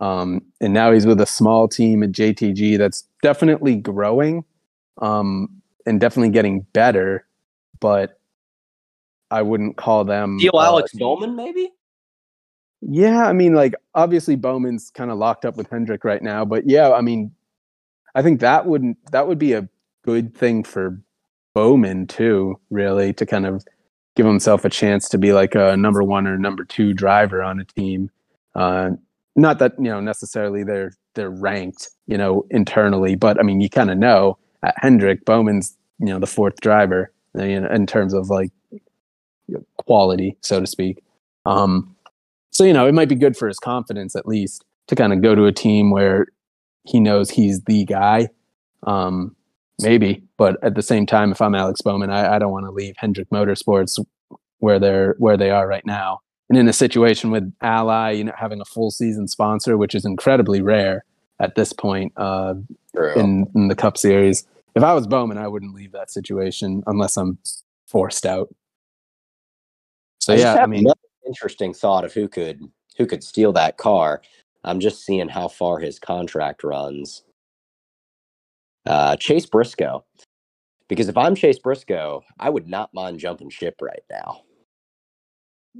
Um, and now he's with a small team at J T G that's definitely growing um, and definitely getting better, but I wouldn't call them... Deal uh, Alex Bowman, maybe? Yeah, I mean, like, obviously Bowman's kind of locked up with Hendrick right now, but yeah, I mean, I think that wouldn't that would be a good thing for Bowman, too, really, to kind of give himself a chance to be like a number one or number two driver on a team. Uh Not that, you know, necessarily they're they're ranked, you know, internally, but I mean, you kind of know at Hendrick, Bowman's, you know, the fourth driver in, in terms of like quality, so to speak. Um, so, you know, it might be good for his confidence, at least, to kind of go to a team where he knows he's the guy. Um, maybe. But at the same time, if I'm Alex Bowman, I, I don't want to leave Hendrick Motorsports where they're where they are right now. And in a situation with Ally, you know, having a full season sponsor, which is incredibly rare at this point uh, in, in the Cup Series. If I was Bowman, I wouldn't leave that situation unless I'm forced out. So I yeah, I mean, interesting thought of who could who could steal that car. I'm just seeing how far his contract runs. Uh, Chase Briscoe, because if I'm Chase Briscoe, I would not mind jumping ship right now.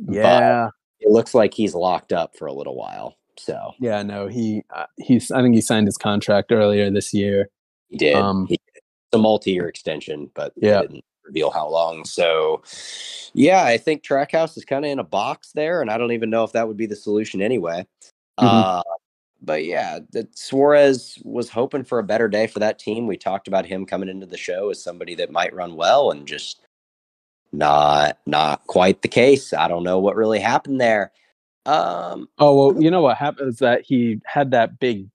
Yeah, but it looks like he's locked up for a little while. So yeah, no, he uh, he's. I think he signed his contract earlier this year. He did. Um, he did. It's a multi-year extension, but yeah, didn't reveal how long. So yeah, I think Trackhouse is kind of in a box there, and I don't even know if that would be the solution anyway. Mm-hmm. Uh, but yeah, that Suarez was hoping for a better day for that team. We talked about him coming into the show as somebody that might run well, and just not not quite the case. I don't know what really happened there. Um, oh, well, you know what happened is that he had that big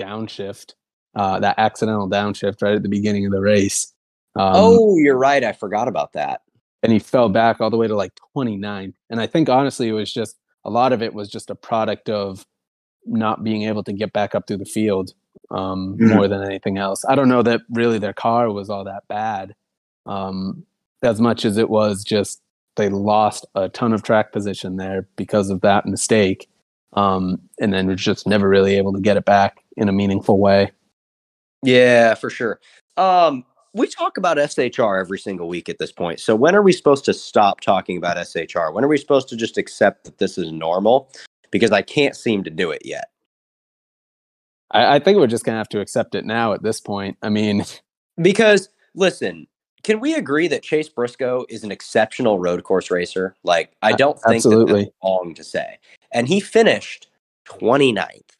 downshift, uh, that accidental downshift right at the beginning of the race. Um, oh, you're right. I forgot about that. And he fell back all the way to like twenty-nine. And I think honestly, it was just a lot of it was just a product of not being able to get back up through the field um, mm-hmm. more than anything else. I don't know that really their car was all that bad um, as much as it was just they lost a ton of track position there because of that mistake. Um, and then was just never really able to get it back in a meaningful way. Yeah, for sure. Um, we talk about S H R every single week at this point. So when are we supposed to stop talking about S H R? When are we supposed to just accept that this is normal? Because I can't seem to do it yet. I, I think we're just going to have to accept it now at this point. I mean, because listen, can we agree that Chase Briscoe is an exceptional road course racer? Like, I don't think Absolutely. That that's wrong to say. And he finished twenty-ninth.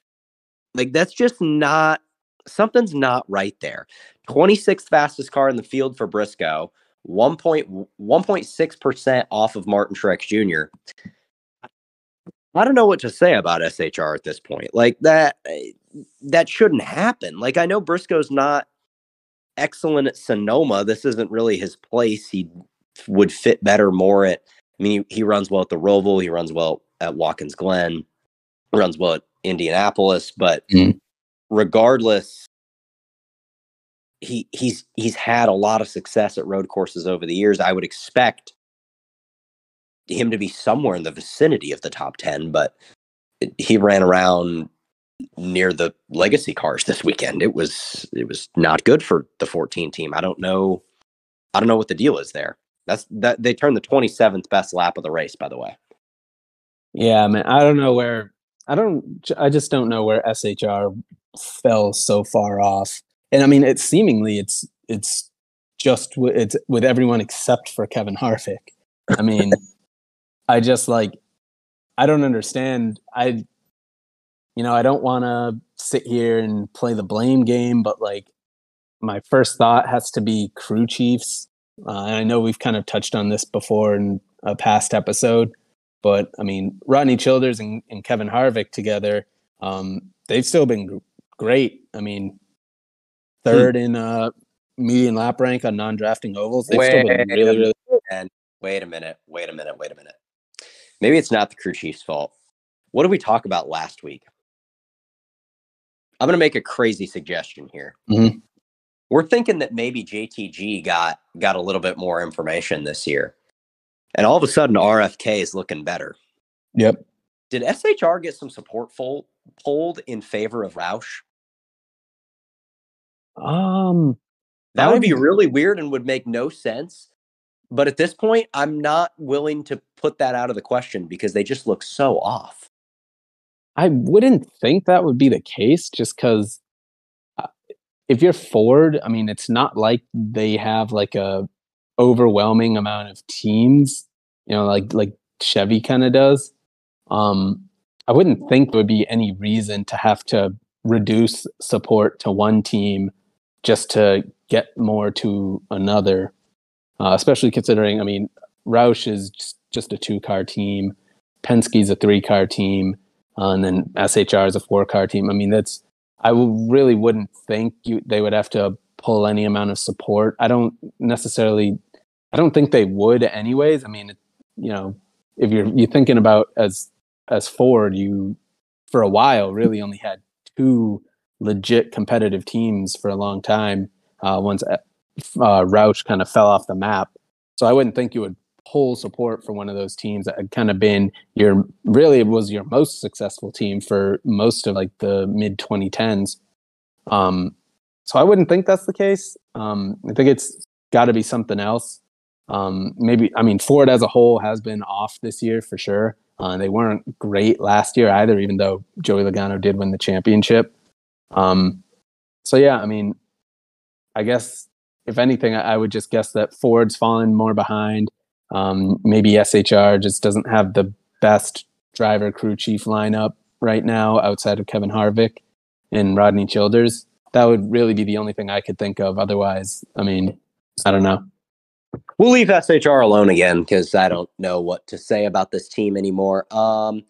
Like, that's just not, something's not right there. twenty-sixth fastest car in the field for Briscoe, one point six percent off of Martin Truex Junior I don't know what to say about S H R at this point. Like, that, that shouldn't happen. Like, I know Briscoe's not excellent at Sonoma. This isn't really his place. He would fit better more at, I mean, he, he runs well at the Roval. He runs well at Watkins Glen. He runs well at Indianapolis. But mm-hmm. regardless, he he's he's had a lot of success at road courses over the years. I would expect him to be somewhere in the vicinity of the top ten, but it, he ran around near the legacy cars this weekend. It was it was not good for the fourteen team. I don't know. I don't know what the deal is there. That's that they turned the twenty-seventh best lap of the race, by the way. Yeah, man. I don't know where I don't I just don't know where S H R fell so far off. And I mean, it's seemingly it's it's just it's with everyone except for Kevin Harvick. I mean, I just like I don't understand. I You know, I don't want to sit here and play the blame game, but like my first thought has to be crew chiefs. Uh, and I know we've kind of touched on this before in a past episode, but I mean, Rodney Childers and, and Kevin Harvick together, um, they've still been g- great. I mean, third hmm. in uh, median lap rank on non-drafting ovals. They've wait, still been really, really good. Wait a minute. Wait a minute. Wait a minute. Maybe it's not the crew chiefs' fault. What did we talk about last week? I'm going to make a crazy suggestion here. Mm-hmm. We're thinking that maybe J T G got got a little bit more information this year. And all of a sudden, R F K is looking better. Yep. Did S H R get some support fold, pulled in favor of Roush? Um, that would be really weird and would make no sense. But at this point, I'm not willing to put that out of the question because they just look so off. I wouldn't think that would be the case just because uh, if you're Ford, I mean, it's not like they have like a overwhelming amount of teams, you know, like, like Chevy kind of does. Um, I wouldn't think there would be any reason to have to reduce support to one team just to get more to another, uh, especially considering, I mean, Roush is just a two-car team. Penske's a three-car team. Uh, and then S H R is a four-car team. I mean, that's I w- really wouldn't think you they would have to pull any amount of support. I don't necessarily, I don't think they would, anyways. I mean, it, you know, if you're you're thinking about as as Ford, you for a while really only had two legit competitive teams for a long time. Uh, once uh, Roush kind of fell off the map, so I wouldn't think you would pull support for one of those teams that had kind of been your really was your most successful team for most of like the mid twenty tens. Um, so I wouldn't think that's the case. Um, I think it's got to be something else. Um, maybe, I mean, Ford as a whole has been off this year for sure. Uh, they weren't great last year either, even though Joey Logano did win the championship. Um, so, yeah, I mean, I guess if anything, I, I would just guess that Ford's fallen more behind. Um, maybe S H R just doesn't have the best driver crew chief lineup right now outside of Kevin Harvick and Rodney Childers. That would really be the only thing I could think of. Otherwise, I mean, I don't know. We'll leave S H R alone again because I don't know what to say about this team anymore. Um,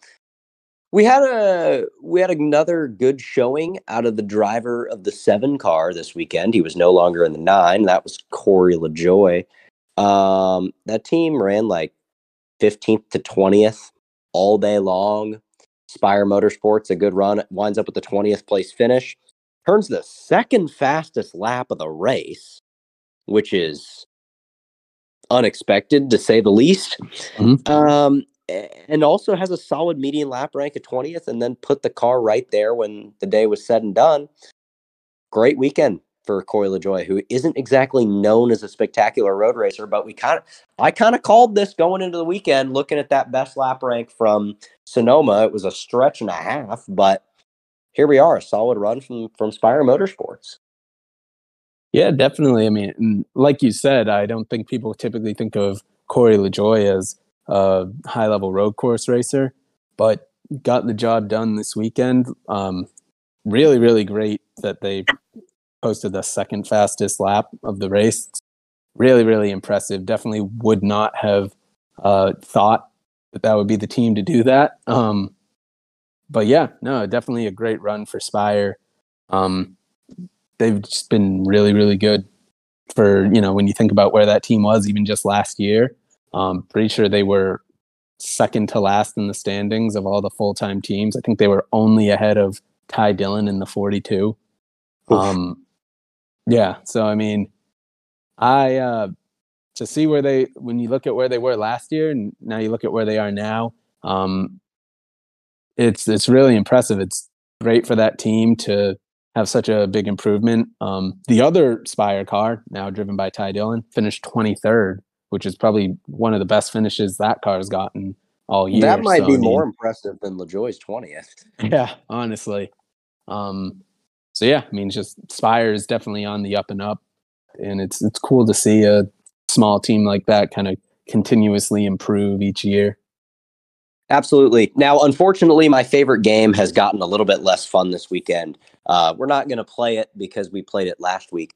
we had a we had another good showing out of the driver of the seven car this weekend. He was no longer in the nine. That was Corey LaJoie. Um, that team ran like fifteenth to twentieth all day long. Spire Motorsports, a good run, winds up with the twentieth place finish. Turns the second fastest lap of the race, which is unexpected to say the least. Mm-hmm. Um, and also has a solid median lap rank of twentieth and then put the car right there when the day was said and done. Great weekend for Corey LaJoie, who isn't exactly known as a spectacular road racer, but we kind of, I kind of called this going into the weekend, looking at that best lap rank from Sonoma. It was a stretch and a half, but here we are, a solid run from, from Spire Motorsports. Yeah, definitely. I mean, like you said, I don't think people typically think of Corey LaJoie as a high-level road course racer, but got the job done this weekend. Um, really, really great that they posted the second fastest lap of the race. Really, really impressive. Definitely would not have uh, thought that that would be the team to do that. Um, but yeah, no, definitely a great run for Spire. Um, they've just been really, really good for, you know, when you think about where that team was even just last year. Um, pretty sure they were second to last in the standings of all the full-time teams. I think they were only ahead of Ty Dillon in the forty-two. Um, yeah, so I mean, I uh, to see where they, when you look at where they were last year and now you look at where they are now, um, it's it's really impressive. It's great for that team to have such a big improvement. Um, the other Spire car, now driven by Ty Dillon, finished twenty-third, which is probably one of the best finishes that car has gotten all year. That might so, be I mean, more impressive than LaJoie's twentieth. Yeah, honestly. Um, so yeah, I mean, just Spire is definitely on the up and up, and it's it's cool to see a small team like that kind of continuously improve each year. Absolutely. Now, unfortunately, my favorite game has gotten a little bit less fun this weekend. Uh, we're not going to play it because we played it last week.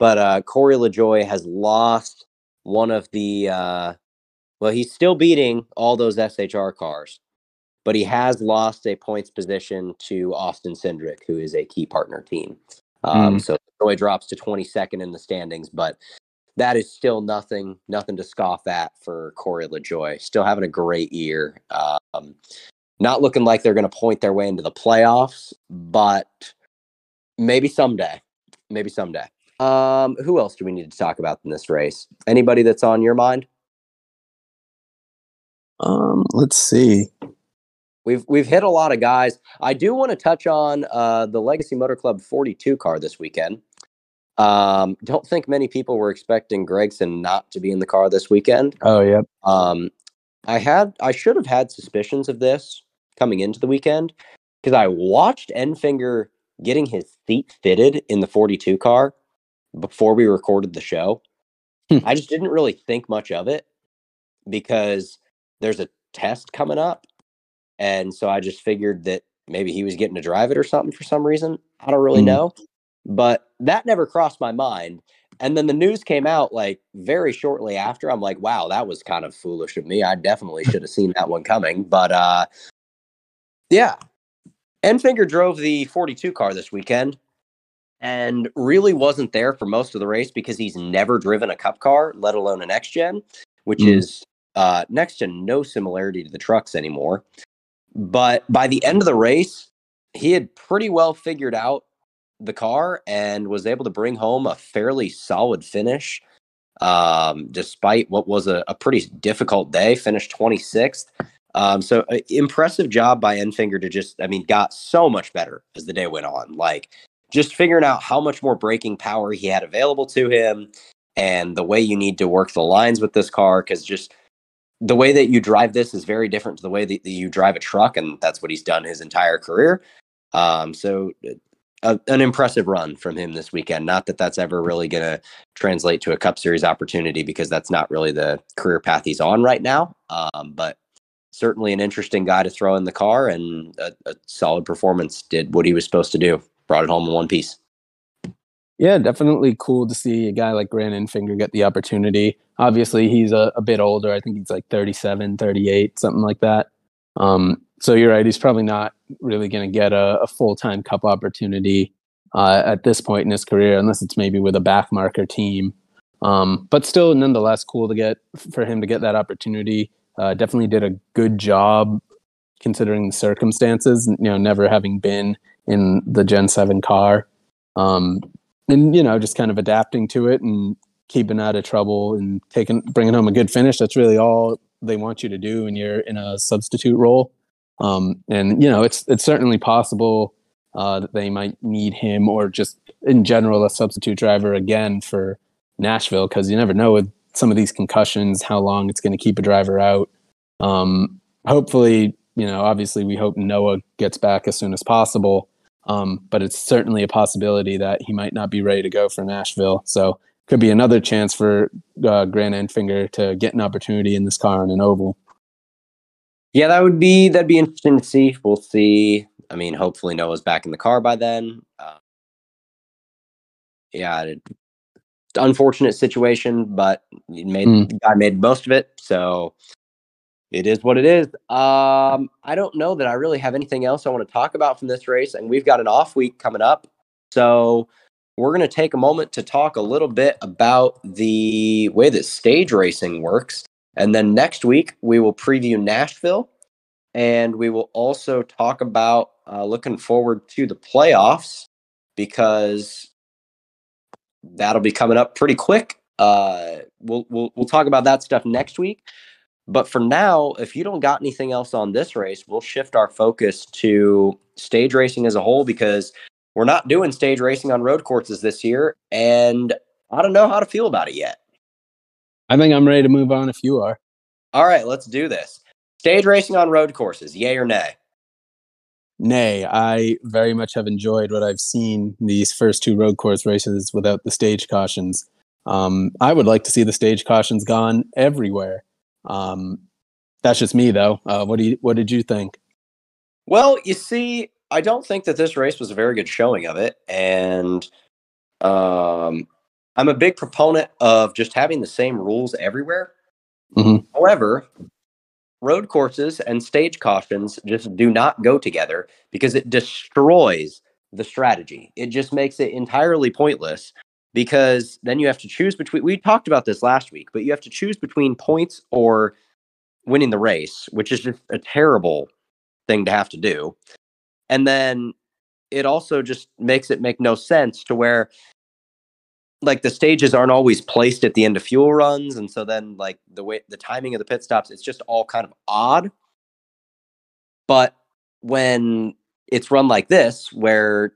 But uh, Corey LaJoie has lost one of the, uh, well, he's still beating all those S H R cars, but he has lost a points position to Austin Cindric, who is a key partner team. Um, mm. So LaJoie drops to twenty-second in the standings, but that is still nothing, nothing to scoff at for Corey LaJoie. Still having a great year. Um, not looking like they're going to point their way into the playoffs, but maybe someday. Maybe someday. Um, who else do we need to talk about in this race? Anybody that's on your mind? Um, let's see. We've we've hit a lot of guys. I do want to touch on uh, the Legacy Motor Club forty-two car this weekend. Um, don't think many people were expecting Gregson not to be in the car this weekend. Oh, yeah. Um, I had, I should have had suspicions of this coming into the weekend because I watched Enfinger getting his seat fitted in the forty-two car before we recorded the show. Hmm. I just didn't really think much of it because there's a test coming up. And so I just figured that maybe he was getting to drive it or something for some reason. I don't really hmm. know. But that never crossed my mind. And then the news came out like very shortly after. I'm like, wow, that was kind of foolish of me. I definitely should have seen that one coming. But uh, yeah, Enfinger drove the forty-two car this weekend and really wasn't there for most of the race because he's never driven a cup car, let alone an X-Gen, which mm. is uh, next to no similarity to the trucks anymore. But by the end of the race, he had pretty well figured out the car and was able to bring home a fairly solid finish um, despite what was a, a pretty difficult day, finished twenty-sixth. Um, so uh, impressive job by Enfinger to just, I mean, got so much better as the day went on, like just figuring out how much more braking power he had available to him and the way you need to work the lines with this car. Cause just the way that you drive this is very different to the way that, that you drive a truck, and that's what he's done his entire career. Um, so a, an impressive run from him this weekend. Not that that's ever really going to translate to a Cup Series opportunity, because that's not really the career path he's on right now. Um, but certainly an interesting guy to throw in the car, and a, a solid performance. Did what he was supposed to do. Brought it home in one piece. Yeah, definitely cool to see a guy like Grant Infinger get the opportunity. Obviously, he's a, a bit older. I think he's like thirty-seven, thirty-eight, something like that. Um, so you're right. He's probably not really going to get a, a full-time Cup opportunity uh, at this point in his career, unless it's maybe with a backmarker team. Um, but still, nonetheless, cool to get for him to get that opportunity. Uh, definitely did a good job considering the circumstances, you know, never having been in the Gen seven car. Um, And, you know, just kind of adapting to it and keeping out of trouble and taking, bringing home a good finish. That's really all they want you to do when you're in a substitute role. Um, and, you know, it's it's certainly possible uh, that they might need him, or just in general a substitute driver again for Nashville, because you never know with some of these concussions how long it's going to keep a driver out. Um, hopefully, you know, obviously we hope Noah gets back as soon as possible. Um, but it's certainly a possibility that he might not be ready to go for Nashville. So could be another chance for uh, Grant Enfinger to get an opportunity in this car on an oval. Yeah, that would be, that'd be interesting to see. We'll see. I mean, hopefully Noah's back in the car by then. Uh, yeah, it, it's an unfortunate situation, but he made, mm. the guy made most of it. So it is what it is. Um, I don't know that I really have anything else I want to talk about from this race, and we've got an off week coming up. So we're going to take a moment to talk a little bit about the way that stage racing works. And then next week, we will preview Nashville, and we will also talk about uh, looking forward to the playoffs, because that'll be coming up pretty quick. Uh, we'll, we'll, we'll talk about that stuff next week. But for now, if you don't got anything else on this race, we'll shift our focus to stage racing as a whole, because we're not doing stage racing on road courses this year, and I don't know how to feel about it yet. I think I'm ready to move on if you are. All right, let's do this. Stage racing on road courses, yay or nay? Nay, I very much have enjoyed what I've seen these first two road course races without the stage cautions. Um, I would like to see the stage cautions gone everywhere. Um, that's just me though. Uh, what do you, what did you think? Well, you see, I don't think that this race was a very good showing of it. And, um, I'm a big proponent of just having the same rules everywhere. Mm-hmm. However, road courses and stage cautions just do not go together, because it destroys the strategy. It just makes it entirely pointless. Because then you have to choose between, we talked about this last week, but you have to choose between points or winning the race, which is just a terrible thing to have to do. And then it also just makes it make no sense to where, like, the stages aren't always placed at the end of fuel runs. And so then, like, the way the timing of the pit stops, it's just all kind of odd. But when it's run like this, where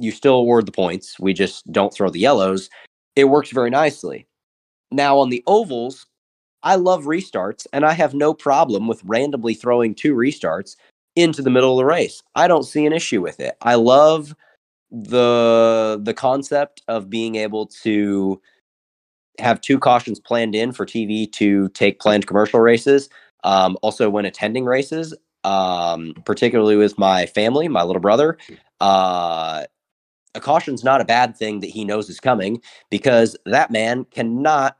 you still award the points, we just don't throw the yellows, it works very nicely. Now on the ovals, I love restarts, and I have no problem with randomly throwing two restarts into the middle of the race. I don't see an issue with it. I love the the concept of being able to have two cautions planned in for T V to take planned commercial races. Um, also when attending races, um, particularly with my family, my little brother, uh, a caution's not a bad thing that he knows is coming, because that man cannot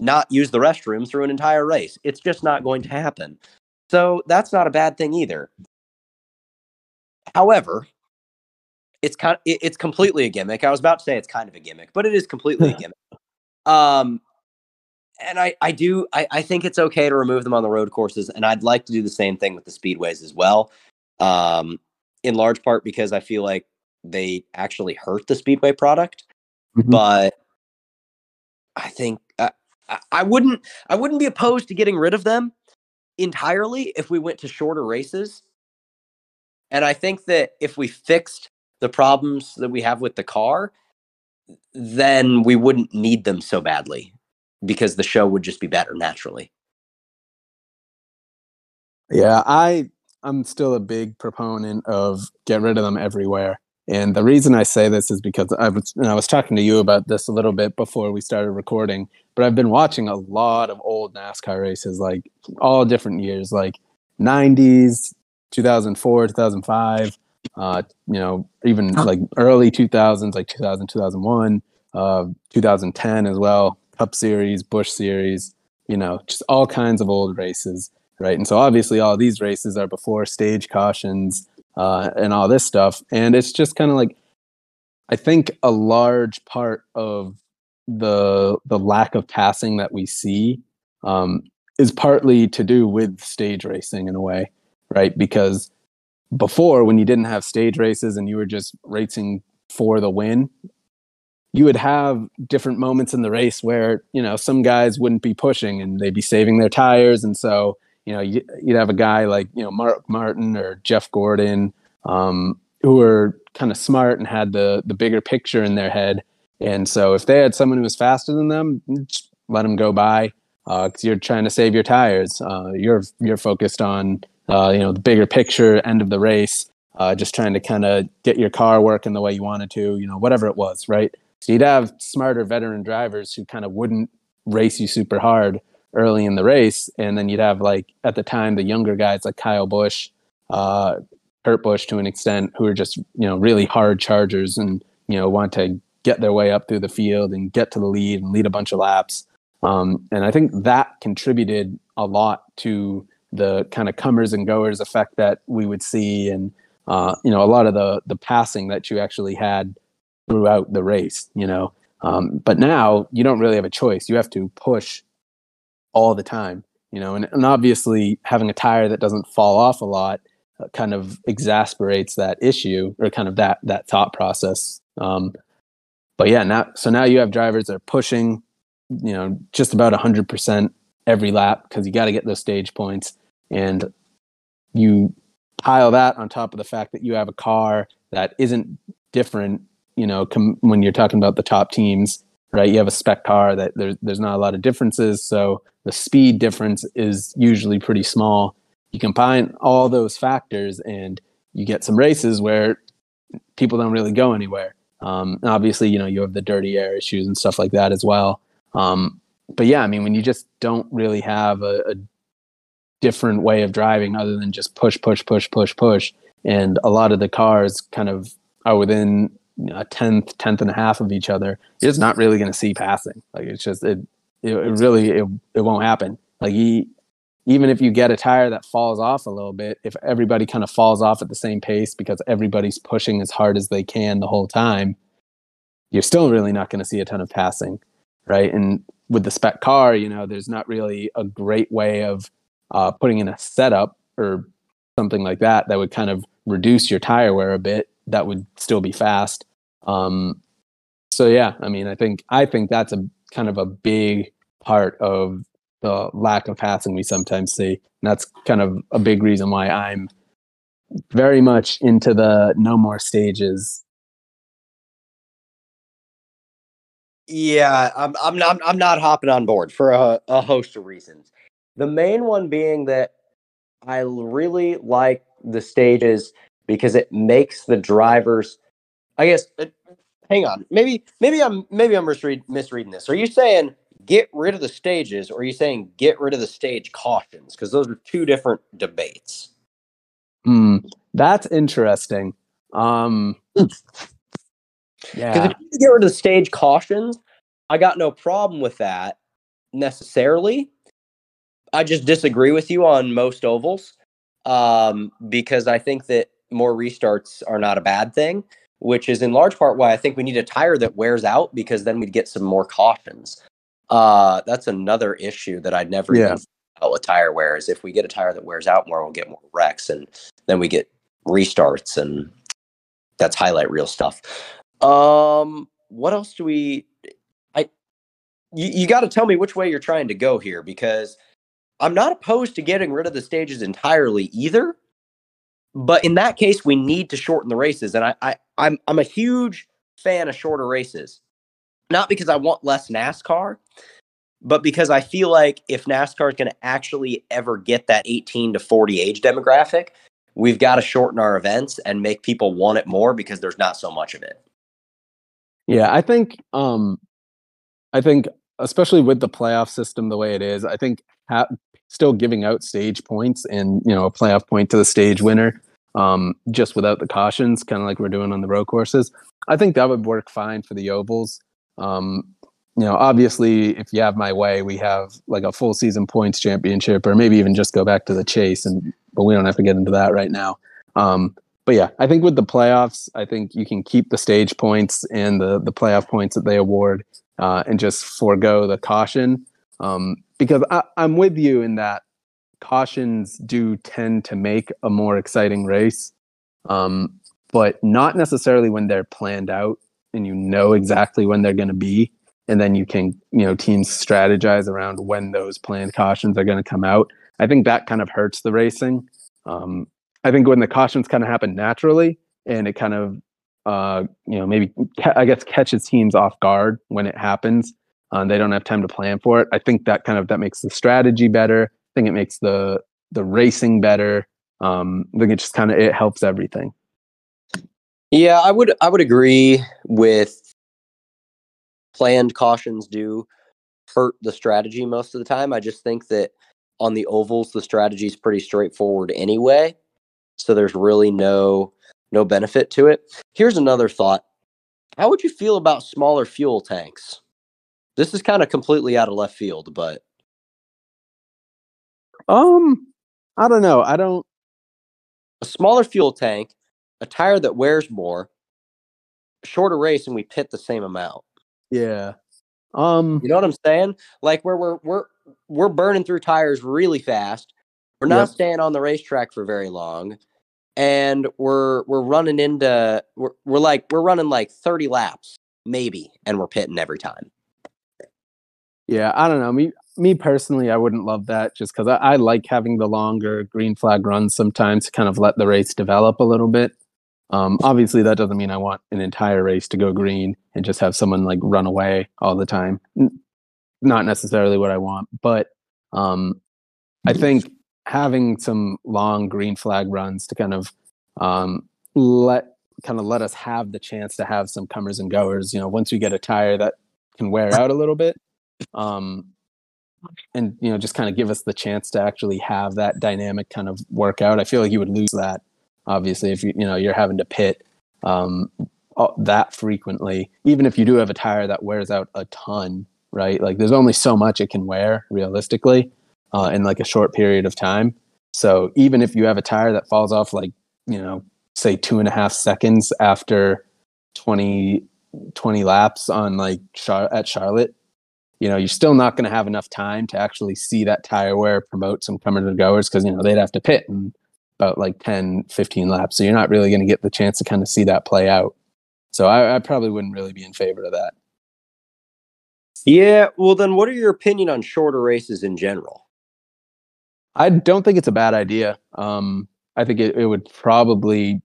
not use the restroom through an entire race. It's just not going to happen. So that's not a bad thing either. However, it's kind of, it, it's completely a gimmick. I was about to say it's kind of a gimmick, but it is completely a gimmick. Um, and I, I do, I, I think it's okay to remove them on the road courses. And I'd like to do the same thing with the speedways as well. Um, in large part because I feel like they actually hurt the speedway product, mm-hmm. but I think I, I wouldn't. I wouldn't be opposed to getting rid of them entirely if we went to shorter races. And I think that if we fixed the problems that we have with the car, then we wouldn't need them so badly, because the show would just be better naturally. Yeah, I, I'm still a big proponent of get rid of them everywhere. And the reason I say this is because I was, and I was talking to you about this a little bit before we started recording, but I've been watching a lot of old NASCAR races, like all different years, like nineties, two thousand four, two thousand five, uh, you know, even like early two thousands, like two thousand, two thousand one, uh, two thousand ten as well, Cup Series, Busch Series, you know, just all kinds of old races, right? And so obviously all these races are before stage cautions, Uh, and all this stuff. And it's just kind of like, I think a large part of the the lack of passing that we see um, is partly to do with stage racing in a way, right? Because before, when you didn't have stage races and you were just racing for the win, you would have different moments in the race where, you know, some guys wouldn't be pushing and they'd be saving their tires. And so you know, you'd have a guy like, you know, Mark Martin or Jeff Gordon, um, who were kind of smart and had the the bigger picture in their head. And so if they had someone who was faster than them, just let them go by, because uh, you're trying to save your tires. Uh, you're you're focused on, uh, you know, the bigger picture, end of the race, uh, just trying to kind of get your car working the way you wanted to, you know, whatever it was, right? So you'd have smarter veteran drivers who kind of wouldn't race you super hard early in the race. And then you'd have, like, at the time, the younger guys like Kyle Busch, uh, Kurt Busch to an extent, who are just, you know, really hard chargers and, you know, want to get their way up through the field and get to the lead and lead a bunch of laps. Um, and I think that contributed a lot to the kind of comers and goers effect that we would see. And, uh, you know, a lot of the, the passing that you actually had throughout the race, you know, um, but now you don't really have a choice. You have to push all the time, you know, and, and obviously having a tire that doesn't fall off a lot uh, kind of exasperates that issue, or kind of that that thought process. Um, but yeah, now so now you have drivers that are pushing, you know, just about one hundred percent every lap, because you got to get those stage points. And you pile that on top of the fact that you have a car that isn't different, you know, com- when you're talking about the top teams, right? You have a spec car that there's, there's not a lot of differences. So the speed difference is usually pretty small. You combine all those factors and you get some races where people don't really go anywhere. Um, and obviously, you know, you have the dirty air issues and stuff like that as well. Um, but yeah, I mean, when you just don't really have a, a different way of driving other than just push, push, push, push, push. And a lot of the cars kind of are within you know, a tenth, tenth and a half of each other. You're just not really going to see passing. Like, it's just, it, It, it really it, it won't happen. Like he, even if you get a tire that falls off a little bit, if everybody kind of falls off at the same pace because everybody's pushing as hard as they can the whole time, you're still really not going to see a ton of passing, right? And with the spec car, you know, there's not really a great way of uh, putting in a setup or something like that that would kind of reduce your tire wear a bit that would still be fast. Um, so yeah, I mean, I think I think that's a kind of a big part of the lack of passing we sometimes see. And that's kind of a big reason why I'm very much into the no more stages. Yeah, I'm I'm not I'm not hopping on board for a, a host of reasons. The main one being that I really like the stages because it makes the drivers, I guess it, Hang on, maybe maybe I'm maybe I'm misread, misreading this. Are you saying get rid of the stages, or are you saying get rid of the stage cautions? Because those are two different debates. Mm, that's interesting. Um, yeah, because if you get rid of the stage cautions, I got no problem with that necessarily. I just disagree with you on most ovals um, because I think that more restarts are not a bad thing, which is in large part why I think we need a tire that wears out, because then we'd get some more cautions. Uh, that's another issue that I'd never yeah. even thought about with tire wear, is if we get a tire that wears out more, we'll get more wrecks, and then we get restarts, and that's highlight reel stuff. Um, what else do we... I You, you got to tell me which way you're trying to go here, because I'm not opposed to getting rid of the stages entirely either. But in that case, we need to shorten the races. And I, I, I'm I'm a huge fan of shorter races. Not because I want less NASCAR, But because I feel like if NASCAR is going to actually ever get that eighteen to forty age demographic, we've got to shorten our events and make people want it more because there's not so much of it. Yeah, I think, um, I think especially with the playoff system the way it is, I think ha- still giving out stage points and, you know, a playoff point to the stage winner, um, just without the cautions, kind of like we're doing on the road courses, I think that would work fine for the ovals. Um, you know, obviously, if you have my way, we have like a full season points championship, or maybe even just go back to the chase, and but we don't have to get into that right now. Um, But yeah, I think with the playoffs, I think you can keep the stage points and the, the playoff points that they award, uh, and just forego the caution. Um, because I, I'm with you in that cautions do tend to make a more exciting race, um, but not necessarily when they're planned out and you know exactly when they're going to be. And then you can, you know, teams strategize around when those planned cautions are going to come out. I think that kind of hurts the racing. Um, I think when the cautions kind of happen naturally, and it kind of, uh, you know, maybe ca- I guess catches teams off guard when it happens, and um, they don't have time to plan for it. I think that kind of that makes the strategy better. I think it makes the the racing better. Um, I think it just kind of it helps everything. Yeah, I would I would agree with planned cautions do hurt the strategy most of the time. I just think that on the ovals, the strategy is pretty straightforward anyway. So there's really no no benefit to it. Here's another thought. How would you feel about smaller fuel tanks? This is kind of completely out of left field, but um I don't know. I don't a smaller fuel tank, a tire that wears more, shorter race, and we pit the same amount. Yeah. Um You know what I'm saying? Like where we're we're we're burning through tires really fast. We're not yep. staying on the racetrack for very long, and we're we're running into we're we're like we're running like thirty laps maybe, and we're pitting every time. Yeah, I don't know. Me me personally, I wouldn't love that just because I, I like having the longer green flag runs sometimes to kind of let the race develop a little bit. Um, obviously, that doesn't mean I want an entire race to go green and just have someone like run away all the time. N- not necessarily what I want, but um, I think having some long green flag runs to kind of um, let kind of let us have the chance to have some comers and goers, you know, once we get a tire that can wear out a little bit, um, and, you know, just kind of give us the chance to actually have that dynamic kind of work out. I feel like you would lose that, obviously, if, you you know, you're having to pit um, that frequently, even if you do have a tire that wears out a ton, right? Like there's only so much it can wear realistically. Uh, in like a short period of time. So even if you have a tire that falls off, like, you know, say two and a half seconds after twenty, twenty laps on like Char- at Charlotte, you know, you're still not going to have enough time to actually see that tire wear, promote some comers and goers, because, you know, they'd have to pit in about like ten, fifteen laps. So you're not really going to get the chance to kind of see that play out. So I, I probably wouldn't really be in favor of that. Yeah. Well, then what are your opinion on shorter races in general? I don't think it's a bad idea. Um, I think it, it would probably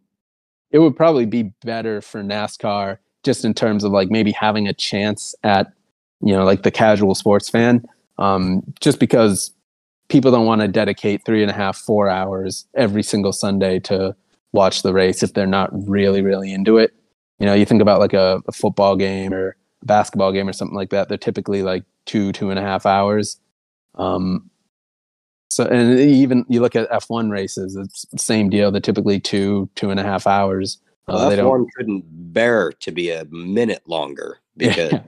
it would probably be better for NASCAR just in terms of like maybe having a chance at, you know, like the casual sports fan, um, just because people don't want to dedicate three and a half, four hours every single Sunday to watch the race if they're not really, really into it. You know, you think about like a, a football game or a basketball game or something like that. They're typically like two, two and a half hours. Um So, and even you look at F one races, it's the same deal. They're typically two, two and a half hours. Uh, well, they F one don't... couldn't bear to be a minute longer because yeah.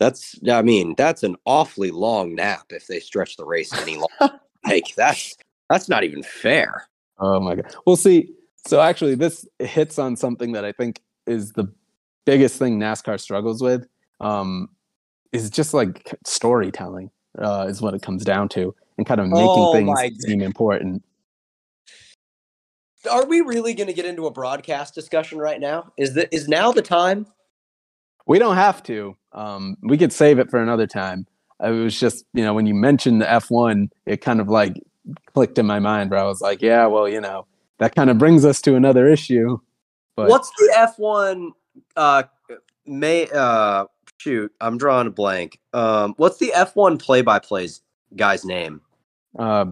that's, I mean, that's an awfully long nap if they stretch the race any longer. Like, that's, that's not even fair. Oh my God. Well, see, so actually this hits on something that I think is the biggest thing NASCAR struggles with, um, is just like storytelling, uh, is what it comes down to. And kind of making oh things seem important. Are we really going to get into a broadcast discussion right now? Is that is now the time? We don't have to. Um, we could save it for another time. It was just, you know, when you mentioned the F one, it kind of like clicked in my mind where I was like, yeah, well, you know, that kind of brings us to another issue. But what's the F one uh, May uh, Shoot, I'm drawing a blank. Um, what's the F one play-by-plays guy's name? Uh,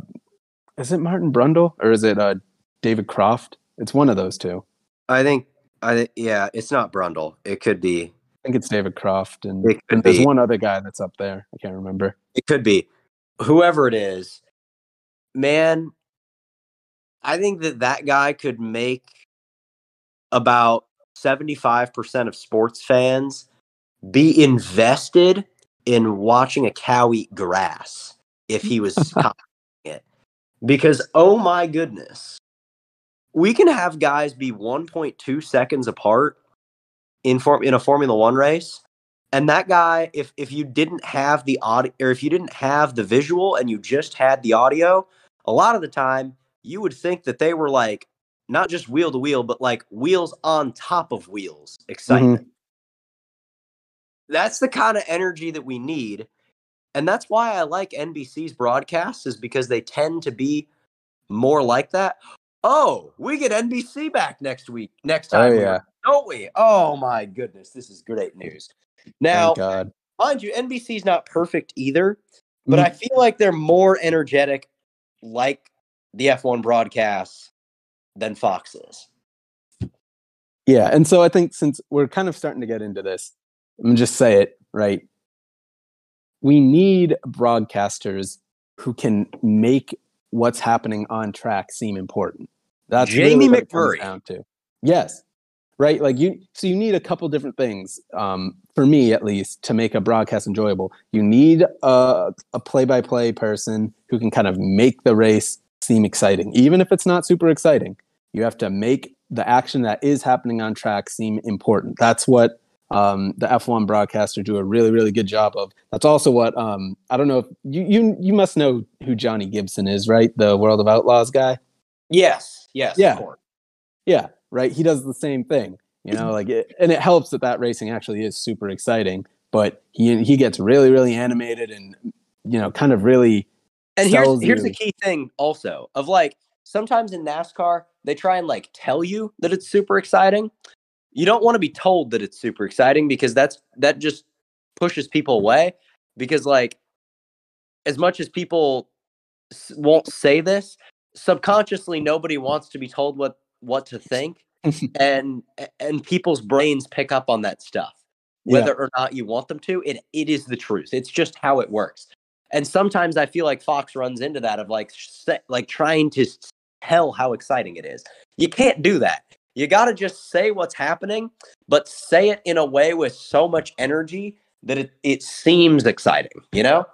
is it Martin Brundle or is it uh, David Croft? It's one of those two. I think, I yeah, it's not Brundle. It could be. I think it's David Croft, and, it and there's be. one other guy that's up there. I can't remember. It could be. Whoever it is, man, I think that that guy could make about seventy-five percent of sports fans be invested in watching a cow eat grass if he was copying it. Because, oh my goodness, we can have guys be one point two seconds apart in form in a Formula One race. And that guy, if if you didn't have the audio, or if you didn't have the visual and you just had the audio, a lot of the time you would think that they were like not just wheel to wheel, but like wheels on top of wheels excitement. Mm-hmm. That's the kind of energy that we need. And that's why I like N B C's broadcasts, is because they tend to be more like that. Oh, we get N B C back next week, next time, oh, yeah. don't we? Oh, my goodness. This is great news. Now, mind you, N B C's not perfect either, but mm-hmm. I feel like they're more energetic like the F one broadcasts than Fox is. Yeah, and so I think since we're kind of starting to get into this, I'm going to just say it, right? We need broadcasters who can make what's happening on track seem important. That's Jamie really what McMurray. It comes down to. Yes, right? Like you, so you need a couple different things, um, for me at least, to make a broadcast enjoyable. You need a, a play-by-play person who can kind of make the race seem exciting, even if it's not super exciting. You have to make the action that is happening on track seem important. That's what Um, the F one broadcaster do a really, really good job of. That's also what, um, I don't know, if you, you you must know who Johnny Gibson is, right? The World of Outlaws guy? Yes, yes, yeah. of course. Yeah, right? He does the same thing, you know, like, it, and it helps that that racing actually is super exciting, but he he gets really, really animated and, you know, kind of really And here's, here's the key thing also, of like, sometimes in NASCAR, they try and like tell you that it's super exciting. You don't want to be told that it's super exciting, because that's that just pushes people away, because like as much as people s- won't say this, subconsciously nobody wants to be told what what to think, and and people's brains pick up on that stuff whether yeah. or not you want them to. It it is the truth. It's just how it works. And sometimes I feel like Fox runs into that of like se- like trying to tell how exciting it is. You can't do that. You got to just say what's happening, but say it in a way with so much energy that it, it seems exciting, you know?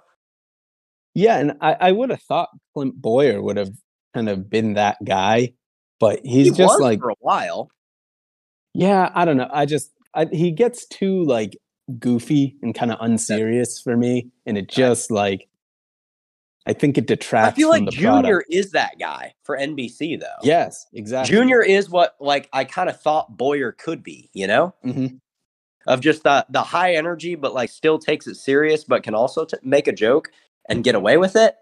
Yeah, and I, I would have thought Clint Boyer would have kind of been that guy, but he's he just was like... for a while. Yeah, I don't know. I just... I, he gets too, like, goofy and kind of unserious for me, and it just, like... I think it detracts. I feel like Junior is that guy for N B C, though. Yes, exactly. Junior is what, like, I kind of thought Boyer could be, you know, mm-hmm. of just the the high energy, but like still takes it serious, but can also t- make a joke and get away with it.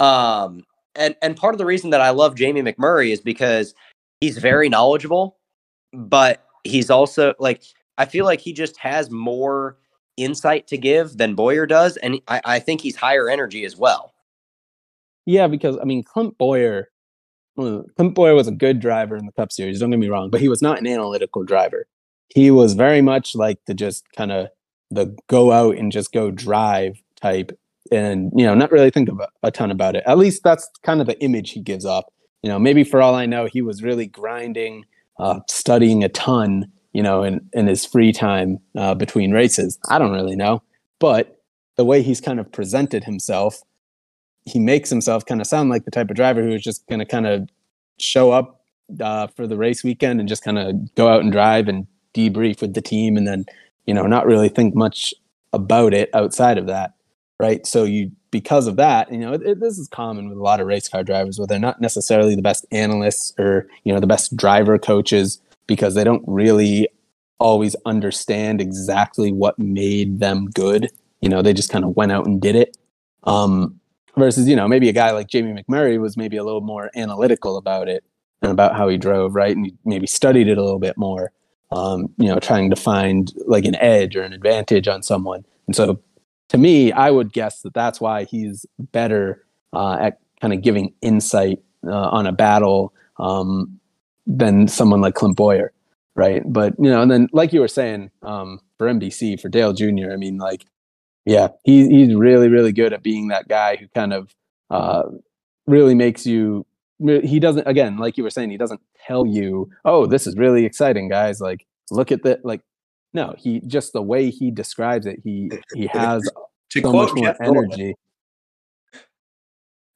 Um, and and part of the reason that I love Jamie McMurray is because he's very knowledgeable, but he's also like, I feel like he just has more insight to give than Boyer does, and I, I think he's higher energy as well. Yeah, because, I mean, Clint Boyer, Clint Boyer was a good driver in the Cup Series, don't get me wrong, but he was not an analytical driver. He was very much like the just kind of the go out and just go drive type and, you know, not really think about a ton about it. At least that's kind of the image he gives off. You know, maybe for all I know, he was really grinding, uh, studying a ton, you know, in, in his free time uh, between races. I don't really know. But the way he's kind of presented himself, he makes himself kind of sound like the type of driver who is just going to kind of show up uh, for the race weekend and just kind of go out and drive and debrief with the team and then, you know, not really think much about it outside of that, right? So you, because of that, you know, it, it, this is common with a lot of race car drivers where they're not necessarily the best analysts or, you know, the best driver coaches, because they don't really always understand exactly what made them good. You know, they just kind of went out and did it. Um, Versus, you know, maybe a guy like Jamie McMurray was maybe a little more analytical about it and about how he drove, right? And he maybe studied it a little bit more. um, you know, trying to find like an edge or an advantage on someone. And so to me, I would guess that that's why he's better uh, at kind of giving insight uh, on a battle um, than someone like Clint Boyer, right? But, you know, and then like you were saying, um, for M D C, for Dale Junior, I mean, like, yeah, he, he's really, really good at being that guy who kind of uh, really makes you, he doesn't, again, like you were saying, he doesn't tell you, oh, this is really exciting, guys. Like, look at that. Like, no, he just the way he describes it, he he has to so quote much more Jeff energy. Gordon.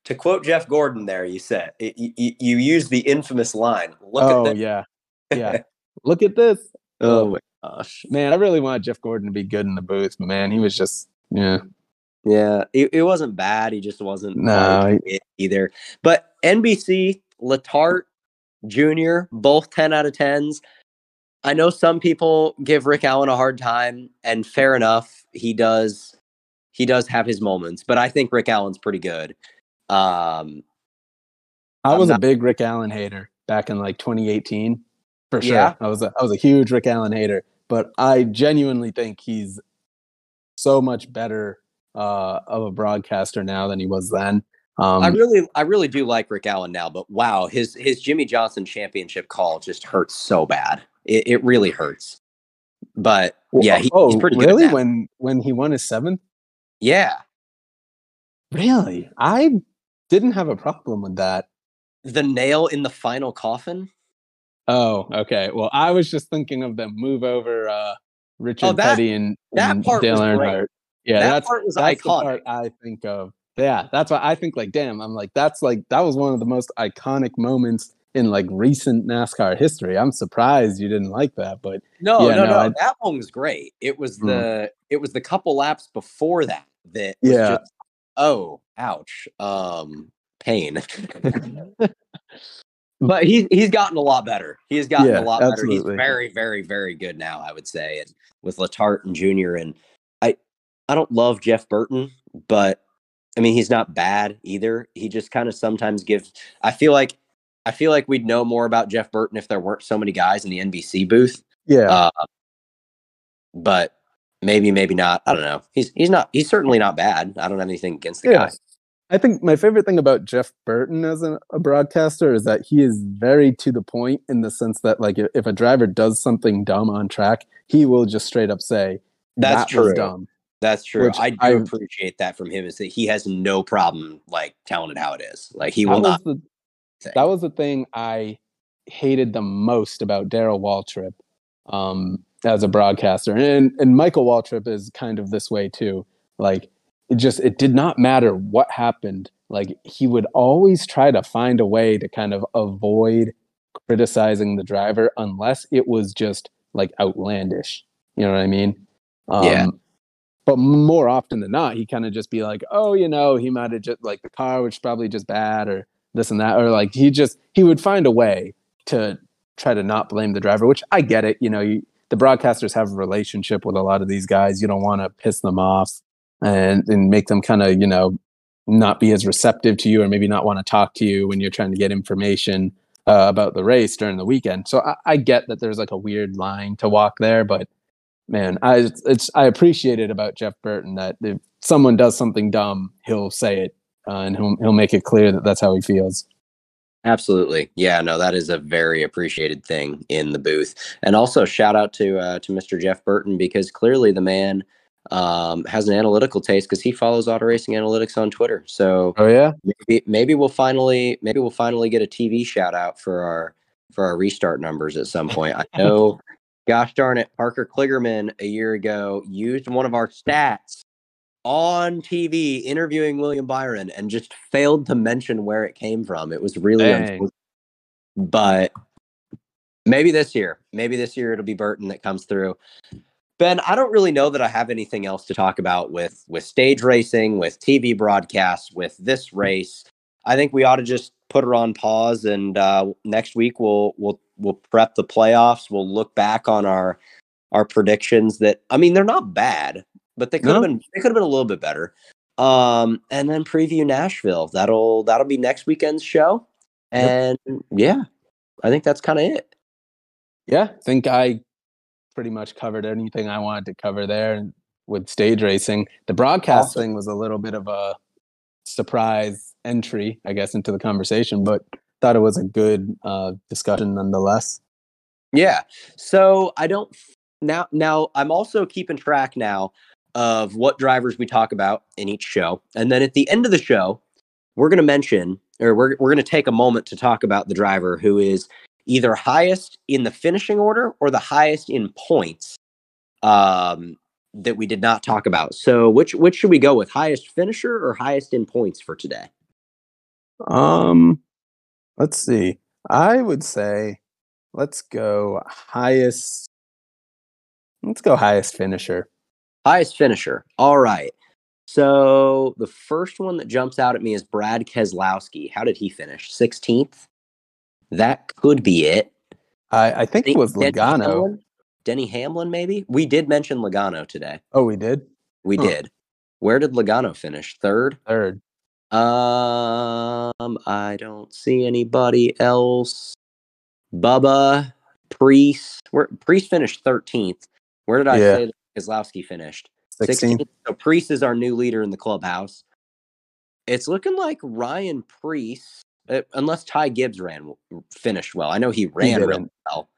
To quote Jeff Gordon, there you said it, you, you use the infamous line. Look oh, at this. yeah, yeah. Look at this. Oh my gosh, man! I really wanted Jeff Gordon to be good in the booth, but man, he was just yeah, yeah. It, it wasn't bad. He just wasn't no he, either. But N B C, Letarte Junior, both ten out of tens. I know some people give Rick Allen a hard time, and fair enough, he does he does have his moments, but I think Rick Allen's pretty good. Um, I was not, a big Rick Allen hater back in like twenty eighteen, for sure. Yeah. I was a, I was a huge Rick Allen hater, but I genuinely think he's so much better uh, of a broadcaster now than he was then. Um, I really I really do like Rick Allen now, but wow, his his Jimmy Johnson championship call just hurts so bad. It, it really hurts, but yeah, he, oh, he's pretty good. Really, at that. when when he won his seventh, yeah, really, I didn't have a problem with that. The nail in the final coffin. Oh, okay. Well, I was just thinking of the move over uh, Richard oh, that, Petty and, and Dale Earnhardt. Yeah, that that's, part was that's the part I think of. Yeah, that's why I think like, damn, I'm like, that's like that was one of the most iconic moments in like recent NASCAR history. I'm surprised you didn't like that, but no, yeah, no, no, no. I, that one was great. It was mm-hmm. the, it was the couple laps before that, that was yeah. just, oh, ouch. Um, pain, but he, he's gotten a lot better. He has gotten yeah, a lot absolutely. better. He's very, very, very good now, I would say. And with Letarte and Junior, and I, I don't love Jeff Burton, but I mean, he's not bad either. He just kind of sometimes gives, I feel like, I feel like we'd know more about Jeff Burton if there weren't so many guys in the N B C booth. Yeah, uh, but maybe, maybe not. I don't know. He's he's not. He's certainly not bad. I don't have anything against the yeah. guy. I think my favorite thing about Jeff Burton as a, a broadcaster is that he is very to the point in the sense that, like, if a driver does something dumb on track, he will just straight up say, "That's that true. Was dumb." That's true. Which I do I, appreciate that from him. Is that he has no problem like telling it how it is. Like he will not. The, Thing. That was the thing I hated the most about Darrell Waltrip um, as a broadcaster. And and Michael Waltrip is kind of this way too. Like, it just, it did not matter what happened. Like, he would always try to find a way to kind of avoid criticizing the driver unless it was just like outlandish. You know what I mean? Um, yeah. But more often than not, he kind of just be like, oh, you know, he might have just like the car, which is probably just bad, or this and that, or like he just he would find a way to try to not blame the driver, which I get it. You know, you, the broadcasters have a relationship with a lot of these guys. You don't want to piss them off and and make them kind of, you know, not be as receptive to you, or maybe not want to talk to you when you're trying to get information uh, about the race during the weekend. So I, I get that there's like a weird line to walk there, but man, I it's I appreciate it about Jeff Burton that if someone does something dumb, he'll say it. Uh, and he'll he'll make it clear that that's how he feels. Absolutely, yeah. No, that is a very appreciated thing in the booth. And also, shout out to uh, to Mister Jeff Burton, because clearly the man um, has an analytical taste, because he follows Auto Racing Analytics on Twitter. So, oh yeah, maybe, maybe we'll finally maybe we'll finally get a T V shout out for our for our restart numbers at some point. I know, gosh darn it, Parker Kligerman a year ago used one of our stats on T V interviewing William Byron and just failed to mention where it came from. It was really unfortunate. But maybe this year, maybe this year it'll be Burton that comes through. Ben, I don't really know that I have anything else to talk about with, with stage racing, with T V broadcasts, with this race. I think we ought to just put her on pause, and uh, next week we'll, we'll, we'll prep the playoffs. We'll look back on our, our predictions that, I mean, they're not bad, but they could have no. been they could have been a little bit better. Um, and then preview Nashville. That'll that'll be next weekend's show. And yep. yeah, I think that's kind of it. Yeah, I think I pretty much covered anything I wanted to cover there with stage racing. The broadcast awesome. thing was a little bit of a surprise entry, I guess, into the conversation, but thought it was a good uh, discussion nonetheless. Yeah. So I don't now. Now I'm also keeping track now of what drivers we talk about in each show, and then at the end of the show, we're going to mention, or we're we're going to take a moment to talk about the driver who is either highest in the finishing order or the highest in points um, that we did not talk about. So which which should we go with, highest finisher or highest in points for today? Um, let's see. I would say let's go highest. Let's go highest finisher. Highest finisher. All right. So the first one that jumps out at me is Brad Keselowski. How did he finish? sixteenth? That could be it. I, I think it was Denny Logano. Hamlin? Denny Hamlin, maybe? We did mention Logano today. Oh, we did? We huh. did. Where did Logano finish? Third? Third. Um, I don't see anybody else. Bubba, Priest. Where, Priest finished thirteenth. Where did I yeah. say that Keselowski finished? sixteenth. So Priest is our new leader in the clubhouse. It's looking like Ryan Priest, uh, unless Ty Gibbs ran finished well. I know he ran he really well,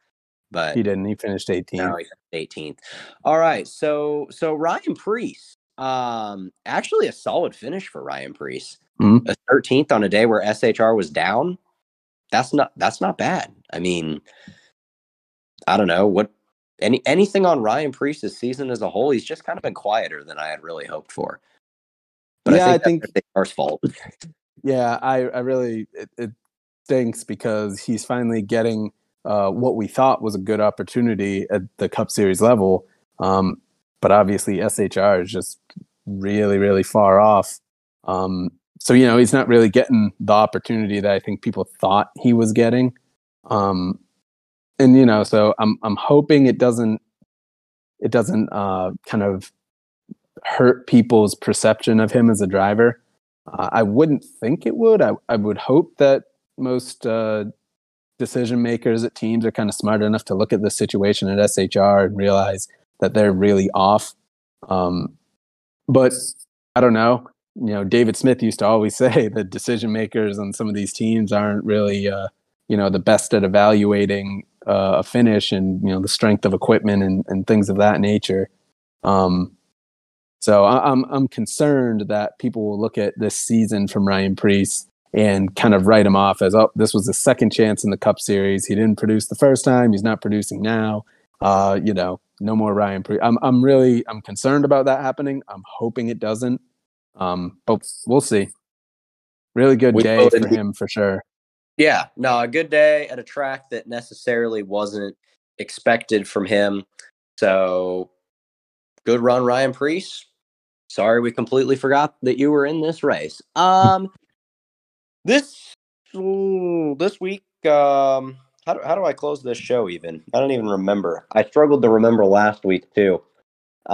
but he didn't. He finished eighteenth. No, he finished eighteenth. All right, so so Ryan Priest, um, actually a solid finish for Ryan Priest. Mm-hmm. A thirteenth on a day where S H R was down. That's not that's not bad. I mean, I don't know what. Any anything on Ryan Priest this season as a whole, he's just kind of been quieter than I had really hoped for. But yeah, I think that's our fault. Yeah, I, I really it, it stinks because he's finally getting uh, what we thought was a good opportunity at the Cup Series level. Um, but obviously S H R is just really, really far off. Um, so you know, he's not really getting the opportunity that I think people thought he was getting. Um And you know, so I'm I'm hoping it doesn't it doesn't uh, kind of hurt people's perception of him as a driver. Uh, I wouldn't think it would. I I would hope that most uh, decision makers at teams are kind of smart enough to look at the situation at S H R and realize that they're really off. Um, but I don't know. You know, David Smith used to always say that decision makers on some of these teams aren't really uh, you know the best at evaluating Uh, a finish and, you know, the strength of equipment and, and things of that nature. Um, so I, I'm I'm concerned that people will look at this season from Ryan Priest and kind of write him off as, oh, this was the second chance in the Cup Series. He didn't produce the first time. He's not producing now. Uh, you know, no more Ryan Priest. I'm I'm really I'm concerned about that happening. I'm hoping it doesn't. Um, but we'll see. Really good we day for him for sure. Yeah, no, a good day at a track that necessarily wasn't expected from him. So, good run, Ryan Priest. Sorry we completely forgot that you were in this race. Um, this ooh, this week, um, how do, how do I close this show even? I don't even remember. I struggled to remember last week, too.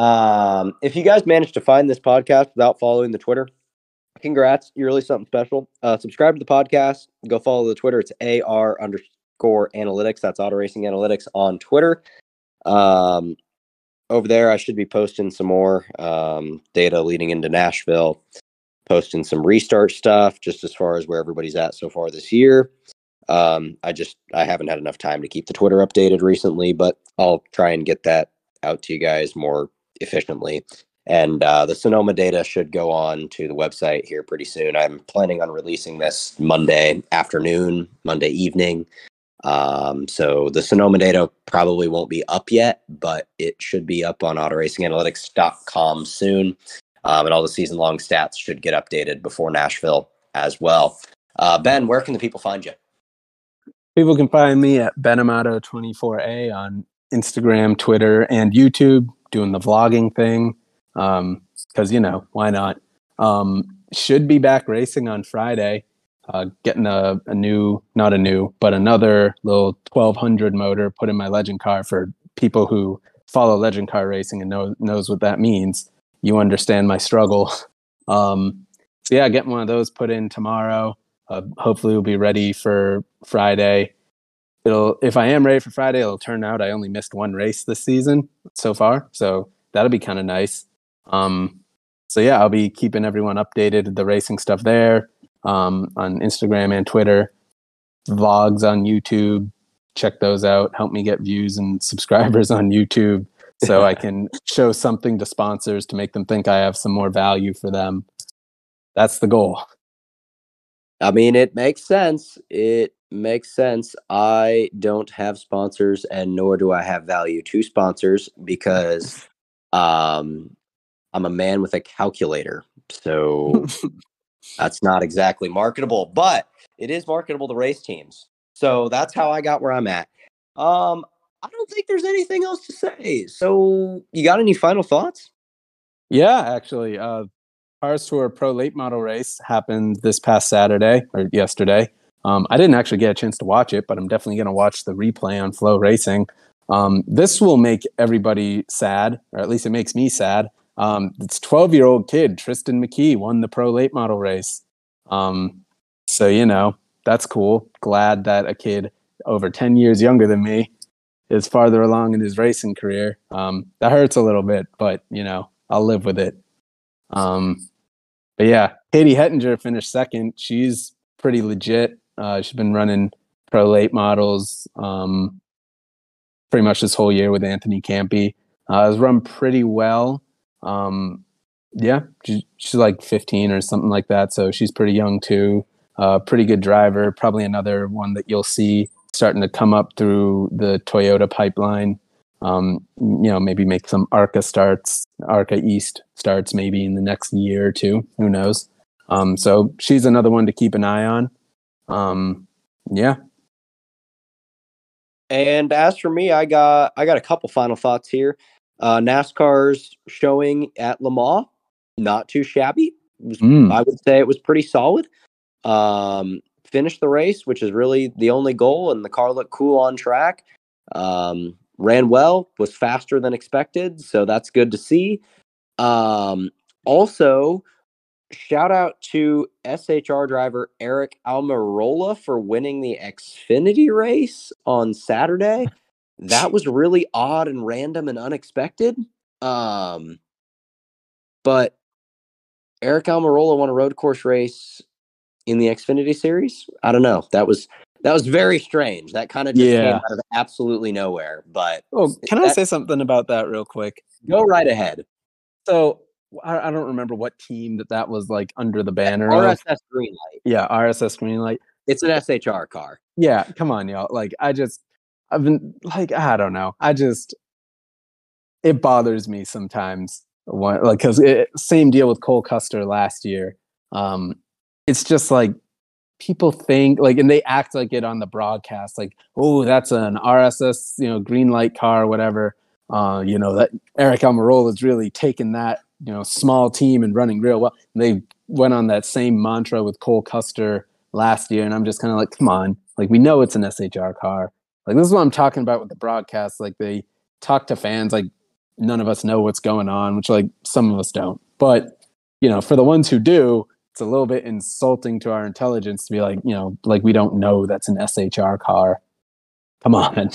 Um, if you guys managed to find this podcast without following the Twitter, congrats, you're really something special. Uh, subscribe to the podcast. Go follow the Twitter. It's A R underscore analytics. That's Auto Racing Analytics on Twitter. Um, over there, I should be posting some more um, data leading into Nashville, posting some restart stuff just as far as where everybody's at so far this year. Um, I just I haven't had enough time to keep the Twitter updated recently, but I'll try and get that out to you guys more efficiently. And uh, the Sonoma data should go on to the website here pretty soon. I'm planning on releasing this Monday afternoon, Monday evening. Um, so the Sonoma data probably won't be up yet, but it should be up on auto racing analytics dot com soon. Um, and all the season-long stats should get updated before Nashville as well. Uh, Ben, where can the people find you? People can find me at Ben Amato twenty-four A on Instagram, Twitter, and YouTube, doing the vlogging thing. Um, cause you know, why not? Um, should be back racing on Friday, uh, getting a, a new, not a new, but another little twelve hundred motor put in my legend car. For people who follow legend car racing and know, knows what that means. You understand my struggle. Um, so yeah, getting one of those put in tomorrow. Uh, hopefully we'll be ready for Friday. it'll, if I am ready for Friday, it'll turn out I only missed one race this season so far. So that'll be kind of nice. Um, so yeah, I'll be keeping everyone updated, the racing stuff there, um, on Instagram and Twitter, vlogs on YouTube. Check those out. Help me get views and subscribers on YouTube so I can show something to sponsors to make them think I have some more value for them. That's the goal. I mean, it makes sense. It makes sense. I don't have sponsors, and nor do I have value to sponsors, because um, I'm a man with a calculator. So that's not exactly marketable, but it is marketable to race teams. So that's how I got where I'm at. Um, I don't think there's anything else to say. So you got any final thoughts? Yeah, actually. Uh, Cars Tour Pro Late Model race happened this past Saturday or yesterday. Um, I didn't actually get a chance to watch it, but I'm definitely going to watch the replay on Flow Racing. Um, this will make everybody sad, or at least it makes me sad. Um, it's twelve-year-old kid, Tristan McKee, won the Pro Late Model race. Um, so, you know. That's cool. Glad that a kid over ten years younger than me is farther along in his racing career. Um, that hurts a little bit, but, you know, I'll live with it. Um, but, yeah, Katie Hettinger finished second. She's pretty legit. Uh, she's been running pro late models um, pretty much this whole year with Anthony Campi. Uh, has run pretty well. Um, yeah, she, she's like fifteen or something like that, so she's pretty young too. Uh, pretty good driver, probably another one that you'll see starting to come up through the Toyota pipeline. Um, you know, maybe make some ARCA starts, ARCA East starts maybe in the next year or two. Who knows? Um, so she's another one to keep an eye on. Um, yeah. And as for me, I got I got a couple final thoughts here. Uh, NASCAR's showing at Le Mans, not too shabby. It was, mm. I would say it was pretty solid. Um, finished the race, which is really the only goal, and the car looked cool on track. Um, ran well, was faster than expected, so that's good to see. Um, also, shout out to S H R driver Eric Almirola for winning the Xfinity race on Saturday. That was really odd and random and unexpected. Um, but Eric Almirola won a road course race in the Xfinity series. I don't know. That was that was very strange. That kind of just yeah. came out of absolutely nowhere. But oh, can that, I say something about that real quick? Go right ahead. So I, I don't remember what team that that was like under the banner. R S S Greenlight. Yeah, R S S Greenlight. It's an S H R car. Yeah, come on, y'all. Like I just, I've been like, I don't know. I just, it bothers me sometimes. One, like because same deal with Cole Custer last year. Um, It's just like people think like, and they act like it on the broadcast, like, oh, that's an R S S, you know, green light car or whatever. Uh, you know, that Eric Almirola is really taking that, you know, small team and running real well. And they went on that same mantra with Cole Custer last year. And I'm just kind of like, come on, like, we know it's an S H R car. Like, this is what I'm talking about with the broadcast. Like, they talk to fans, like, none of us know what's going on, which like some of us don't, but you know, for the ones who do, it's a little bit insulting to our intelligence to be like, you know, like we don't know that's an S H R car. Come on.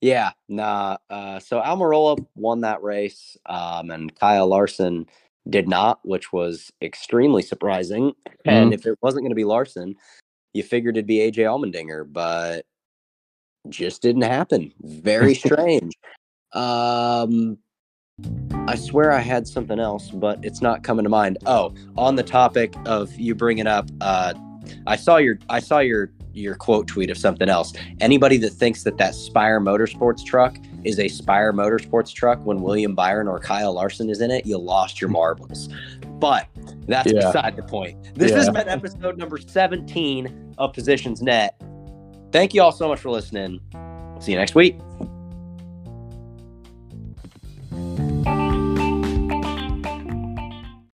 Yeah, nah. Uh, so Almirola won that race, um, and Kyle Larson did not, which was extremely surprising. Mm-hmm. And if it wasn't going to be Larson, you figured it'd be A J Allmendinger, but just didn't happen. Very strange. um I swear I had something else, but it's not coming to mind. Oh, on the topic of you bringing up, uh, I saw your I saw your your quote tweet of something else. Anybody that thinks that that Spire Motorsports truck is a Spire Motorsports truck when William Byron or Kyle Larson is in it, you lost your marbles. But that's yeah. beside the point. This yeah. has been episode number seventeen of Positions Net. Thank you all so much for listening. See you next week.